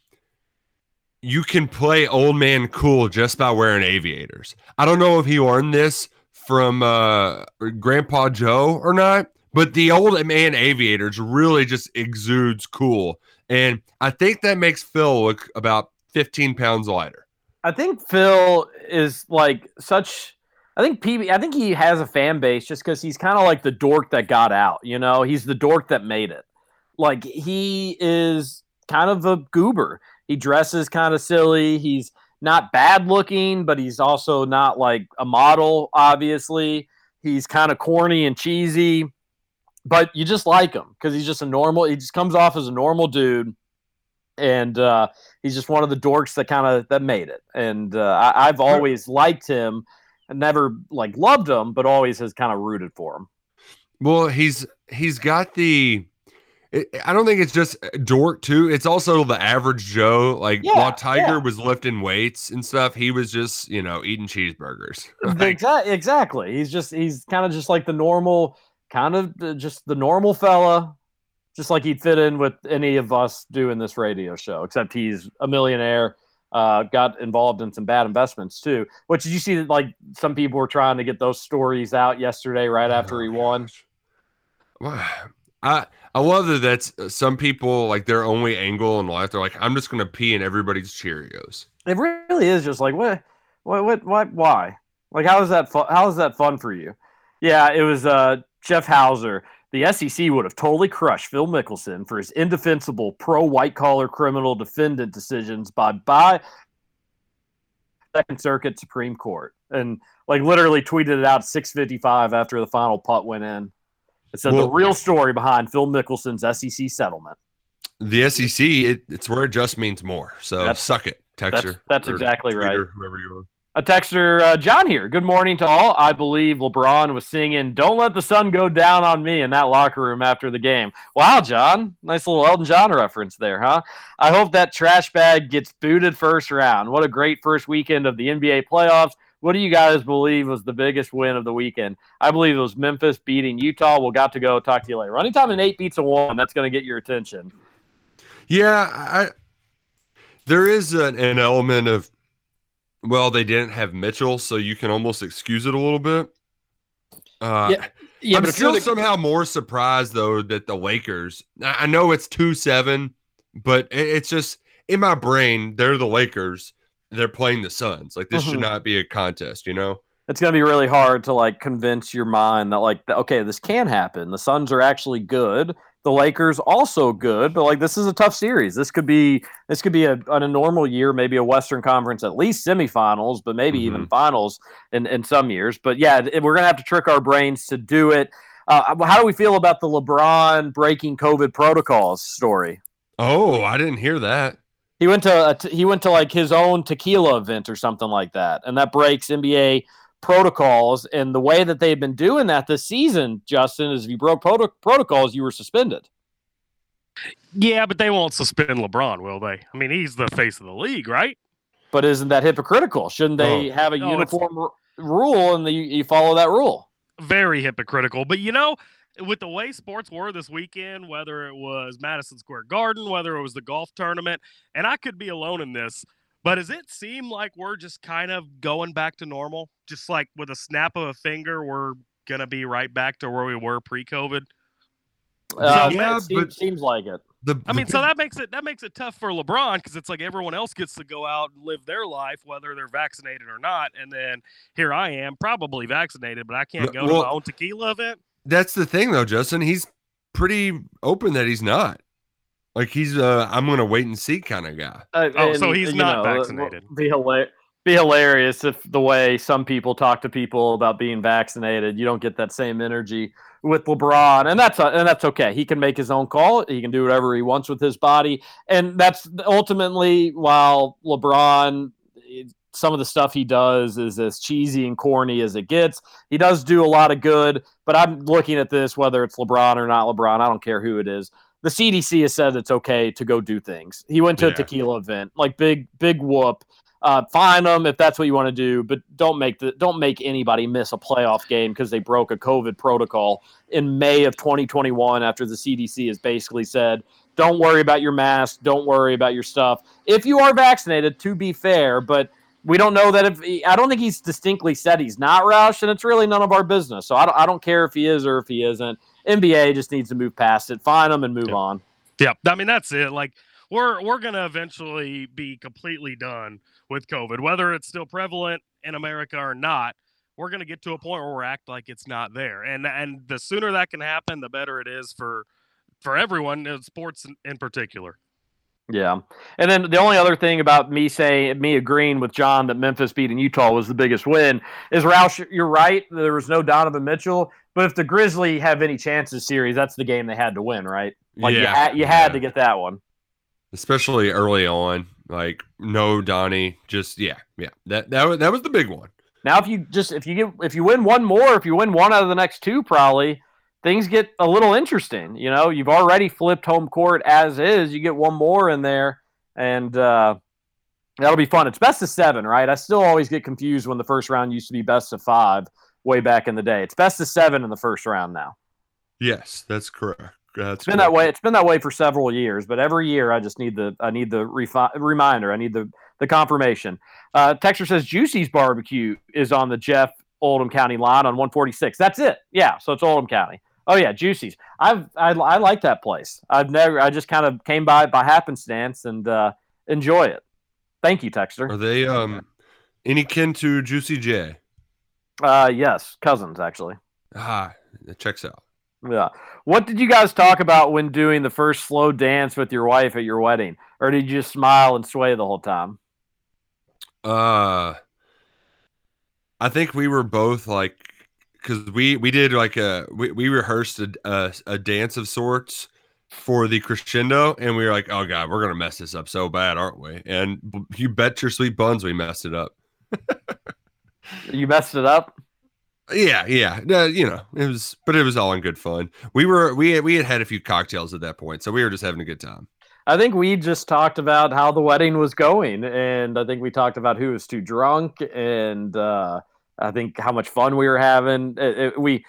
you can play old man cool just by wearing aviators. I don't know if he learned this from uh, Grandpa Joe or not, but the old man aviators really just exudes cool. And I think that makes Phil look about fifteen pounds lighter. I think Phil is like such – I think P B. I think he has a fan base just because he's kind of like the dork that got out. You know, he's the dork that made it. Like, he is kind of a goober. He dresses kind of silly. He's not bad looking, but he's also not like a model. Obviously, he's kind of corny and cheesy, but you just like him because he's just a normal. He just comes off as a normal dude, and uh, he's just one of the dorks that kind of that made it. And uh, I, I've always liked him. I never like loved him, but always has kind of rooted for him. Well, he's he's got the. It, I don't think it's just dork too. It's also the average Joe. Like yeah, while Tiger yeah. was lifting weights and stuff, he was just you know eating cheeseburgers. Like, exactly. He's just he's kind of just like the normal kind of just the normal fella, just like he'd fit in with any of us doing this radio show. Except he's a millionaire. Uh, got involved in some bad investments too, which you see, like some people were trying to get those stories out yesterday, right after oh, he won. Wow. I I love that. That's uh, some people like their only angle in life. They're like, I'm just gonna pee in everybody's Cheerios. It really is just like what, what, what, what why? Like, how is that? Fu- how is that fun for you? Yeah, it was uh, Jeff Hauser. The S E C would have totally crushed Phil Mickelson for his indefensible pro-white-collar criminal defendant decisions by by Second Circuit Supreme Court. And, like, literally tweeted it out six fifty-five after the final putt went in. It said well, the real story behind Phil Mickelson's S E C settlement. The S E C, it, it's where it just means more. So that's, suck it, texter. That's, that's exactly tweeter, right. Whoever you are. A texter, uh, John here. Good morning to all. I believe LeBron was singing "Don't Let the Sun Go Down on Me" in that locker room after the game. Wow, John. Nice little Elton John reference there, huh? I hope that trash bag gets booted first round. What a great first weekend of the N B A playoffs. What do you guys believe was the biggest win of the weekend? I believe it was Memphis beating Utah. We'll got to go. Talk to you later. Running time in eight beats a one. That's going to get your attention. Yeah, I, there is an, an element of, well, they didn't have Mitchell, so you can almost excuse it a little bit. Uh, yeah, yeah, I'm but still the- somehow more surprised, though, that the Lakers – I know it's two seven, but it, it's just in my brain, they're the Lakers. They're playing the Suns. Like, this mm-hmm. should not be a contest, you know? It's going to be really hard to, like, convince your mind that, like, okay, this can happen. The Suns are actually good. The Lakers also good, but, like, this is a tough series. This could be this could be a, on a normal year, maybe a Western Conference, at least semifinals, but maybe mm-hmm. even finals in, in some years. But, yeah, we're going to have to trick our brains to do it. Uh, how do we feel about the LeBron breaking COVID protocols story? Oh, I didn't hear that. He went to a t- he went to like his own tequila event or something like that, and that breaks N B A protocols. And the way that they've been doing that this season, Justin, is if you broke pro- protocols, you were suspended. Yeah, but they won't suspend LeBron, will they? I mean, he's the face of the league, right? But isn't that hypocritical? Shouldn't they oh, have a no, uniform r- rule and the, you follow that rule? Very hypocritical. But you know, with the way sports were this weekend, whether it was Madison Square Garden, whether it was the golf tournament, and I could be alone in this, but does it seem like we're just kind of going back to normal? Just like with a snap of a finger, we're going to be right back to where we were pre-COVID? Uh, so, yeah, man, it seems, seems like it. The, the, I mean, so that makes it that makes it tough for LeBron because it's like everyone else gets to go out and live their life, whether they're vaccinated or not, and then here I am, probably vaccinated, but I can't go well, to my own tequila event. That's the thing, though, Justin. He's pretty open that he's not. Like, he's uh, I'm going to wait and see kind of guy. Uh, oh, and, so he's not know, vaccinated. Be, hila- be hilarious if the way some people talk to people about being vaccinated, you don't get that same energy with LeBron. And that's, uh, and that's okay. He can make his own call. He can do whatever he wants with his body. And that's ultimately, while LeBron – some of the stuff he does is as cheesy and corny as it gets. He does do a lot of good, but I'm looking at this, whether it's LeBron or not LeBron, I don't care who it is. The C D C has said it's okay to go do things. He went to yeah. a tequila event, like big, big whoop. Uh, fine them if that's what you want to do, but don't make the don't make anybody miss a playoff game because they broke a COVID protocol in May of twenty twenty-one after the C D C has basically said, don't worry about your mask, don't worry about your stuff. If you are vaccinated, to be fair, but we don't know that if he, I don't think he's distinctly said he's not Roush, and it's really none of our business. So I don't, I don't care if he is or if he isn't. N B A just needs to move past it, find him, and move yep. on. Yep. I mean, that's it. Like we're we're gonna eventually be completely done with COVID, whether it's still prevalent in America or not. We're gonna get to a point where we act like it's not there, and and the sooner that can happen, the better it is for for everyone, sports in, in particular. Yeah. And then the only other thing about me saying, me agreeing with John that Memphis beating Utah was the biggest win is, Roush, you're right. There was no Donovan Mitchell. But if the Grizzly have any chances series, that's the game they had to win, right? Like, yeah, you, ha- you had yeah. to get that one. Especially early on. Like, no Donnie. Just, yeah, yeah. That that was, that was the big one. Now, if you just, if you get, if you win one more, if you win one out of the next two, probably things get a little interesting. You know, you've already flipped home court as is. You get one more in there, and uh, that'll be fun. It's best of seven, right? I still always get confused when the first round used to be best of five way back in the day. It's best of seven in the first round now. Yes, that's correct. That's it's been correct. that way. It's been that way for several years, but every year I just need the I need the refi- reminder. I need the the confirmation. Uh, Texter says Juicy's Barbecue is on the Jeff Oldham County line on one forty-six. That's it. Yeah, so it's Oldham County. Oh yeah, Juicy's. I've I, I like that place. I've never. I just kind of came by by happenstance and uh, enjoy it. Thank you, Texter. Are they um any kin to Juicy J? Uh, yes, cousins actually. Ah, it checks out. Yeah. What did you guys talk about when doing the first slow dance with your wife at your wedding, or did you just smile and sway the whole time? Uh, I think we were both like. Because we, we did like a we, we rehearsed a, a a dance of sorts for the crescendo, and we were like, oh god, we're gonna mess this up so bad, aren't we? And you bet your sweet buns we messed it up. You messed it up? Yeah, yeah. Uh, you know, it was, but it was all in good fun. We were we we had had a few cocktails at that point, so we were just having a good time. I think we just talked about how the wedding was going, and I think we talked about who was too drunk, and uh, I think how much fun we were having. It, it, we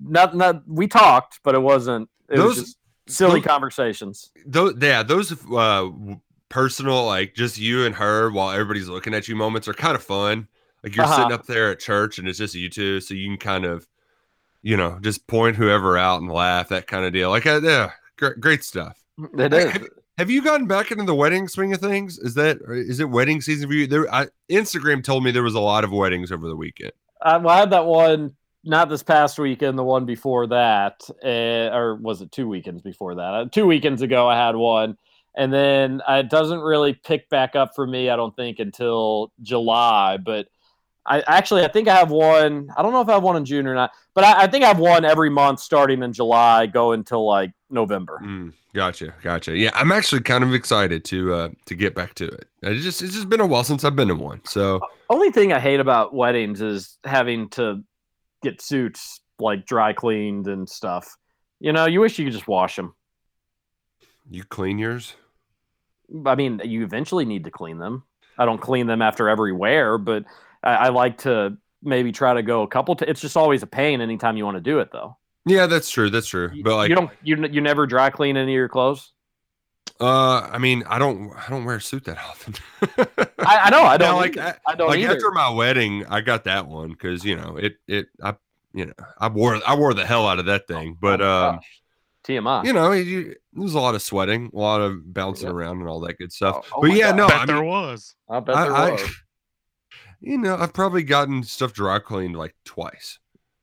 not not we talked, but it wasn't. It those, was just silly those, conversations. Those, yeah, those uh, personal, like just you and her while everybody's looking at you moments are kind of fun. Like you're uh-huh. sitting up there at church, and it's just you two, so you can kind of, you know, just point whoever out and laugh, that kind of deal. Like, uh, yeah, gr- great stuff. It is. Have, have you gotten back into the wedding swing of things? Is that is it wedding season for you? There, I, Instagram told me there was a lot of weddings over the weekend. I, well, I had that one, not this past weekend, the one before that, uh, or was it two weekends before that? Uh, two weekends ago, I had one, and then uh, it doesn't really pick back up for me, I don't think, until July, but I actually, I think I have one. I don't know if I have one in June or not, but I, I think I have one every month starting in July, go until like November. Mm, gotcha. Gotcha. Yeah. I'm actually kind of excited to, uh, to get back to it. It's just, it's just been a while since I've been to one. So only thing I hate about weddings is having to get suits like dry cleaned and stuff. You know, you wish you could just wash them. You clean yours? I mean, you eventually need to clean them. I don't clean them after every wear, but I like to maybe try to go a couple. T- it's just always a pain anytime you want to do it, though. Yeah, that's true. That's true. But like, you don't, you you never dry clean any of your clothes. Uh, I mean, I don't, I don't wear a suit that often. I, I know, I don't no, like, I, I don't like either. After my wedding, I got that one because you know it, it, I, you know, I wore, I wore the hell out of that thing. But oh um, T M I, you know, you, there was a lot of sweating, a lot of bouncing yep. around, and all that good stuff. Oh, but oh yeah, God. no, I bet I mean, there was. I bet there I, was. I, You know, I've probably gotten stuff dry cleaned like twice.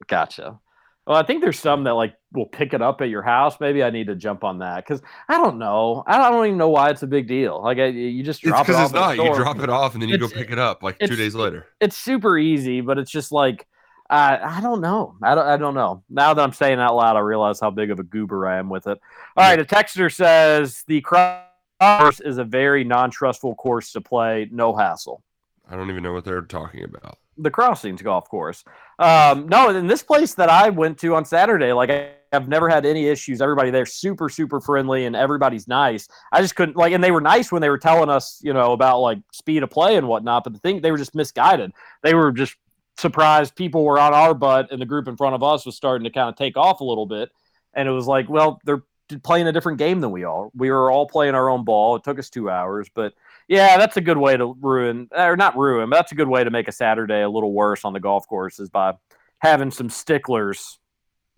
Gotcha. Well, I think there's some that like will pick it up at your house. Maybe I need to jump on that because I don't know. I don't even know why it's a big deal. Like I, you just drop it's it off. It's not. You drop it off and then you it's, go pick it up like two days later. It's super easy, but it's just like uh, I don't know. I don't. I don't know. Now that I'm saying out loud, I realize how big of a goober I am with it. All yeah. right. A texter says the course is a very non-trustful course to play. No hassle. I don't even know what they're talking about. The Crossings golf course. Um, no, in this place that I went to on Saturday, like I, I've never had any issues. Everybody there super, super friendly and everybody's nice. I just couldn't like, and they were nice when they were telling us, you know, about like speed of play and whatnot, but the thing, they were just misguided. They were just surprised people were on our butt and the group in front of us was starting to kind of take off a little bit. And it was like, well, they're playing a different game than we are. We were all playing our own ball. It took us two hours, but yeah, that's a good way to ruin, or not ruin, but that's a good way to make a Saturday a little worse on the golf course is by having some sticklers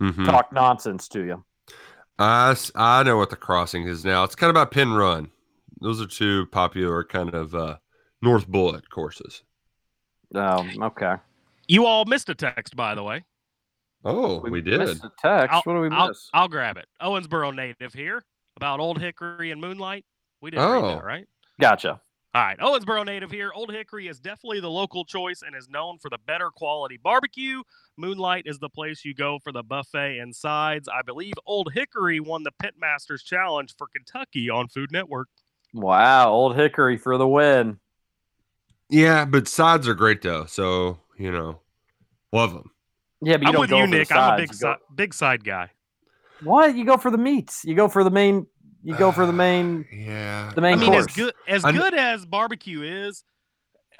mm-hmm. talk nonsense to you. I, I know what the Crossing is now. It's kind of about Pin Run. Those are two popular kind of uh, North Bullet courses. Oh, okay. You all missed a text, by the way. Oh, we, we did. Missed a text. I'll, what do we I'll, miss? I'll grab it. Owensboro native here about Old Hickory and Moonlight. We didn't oh. read that, right? Gotcha. All right. Owensboro native here. Old Hickory is definitely the local choice and is known for the better quality barbecue. Moonlight is the place you go for the buffet and sides. I believe Old Hickory won the Pitmasters Challenge for Kentucky on Food Network. Wow. Old Hickory for the win. Yeah, but sides are great, though. So, you know, love them. Yeah, but you I'm don't with go you, Nick. I'm a big, si- big side guy. What? You go for the meats. You go for the main... You go for the main, uh, yeah. The main. I mean, course. as good as I'm, good as barbecue is,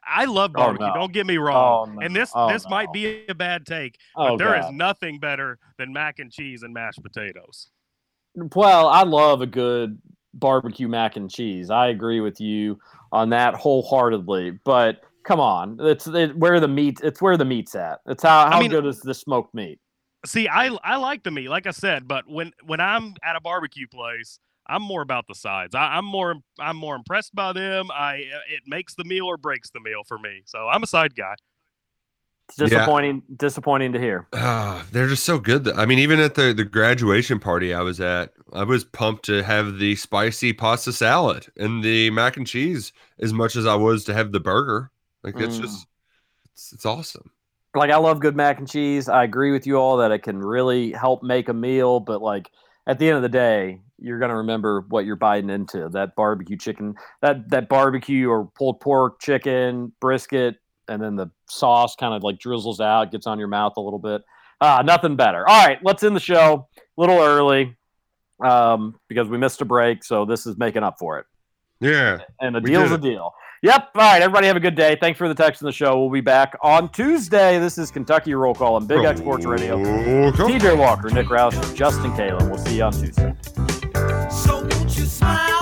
I love barbecue. Oh, no. Don't get me wrong. Oh, no. And this oh, this no. might be a bad take, oh, but there God. is nothing better than mac and cheese and mashed potatoes. Well, I love a good barbecue mac and cheese. I agree with you on that wholeheartedly. But come on, it's it, where the meat. It's where the meat's at. It's how how I mean, good is the smoked meat? See, I I like the meat, like I said, but when when I'm at a barbecue place. I'm more about the sides. I, I'm more. I'm more impressed by them. I it makes the meal or breaks the meal for me. So I'm a side guy. It's disappointing. Yeah. Disappointing to hear. Uh, they're just so good. I mean, even at the, the graduation party I was at, I was pumped to have the spicy pasta salad and the mac and cheese as much as I was to have the burger. Like it's mm. just, it's, it's awesome. Like I love good mac and cheese. I agree with you all that it can really help make a meal, but like. At the end of the day, you're going to remember what you're biting into, that barbecue chicken, that that barbecue or pulled pork, chicken, brisket, and then the sauce kind of like drizzles out, gets on your mouth a little bit. Ah, nothing better. All right, let's end the show a little early. um, because we missed a break, so this is making up for it. Yeah. And a deal's a deal. Yep. All right, everybody have a good day. Thanks for the text in the show. We'll be back on Tuesday. This is Kentucky Roll Call on Big X Sports Radio. T J Walker, Nick Roush, Justin Kalen. We'll see you on Tuesday. So won't you smile?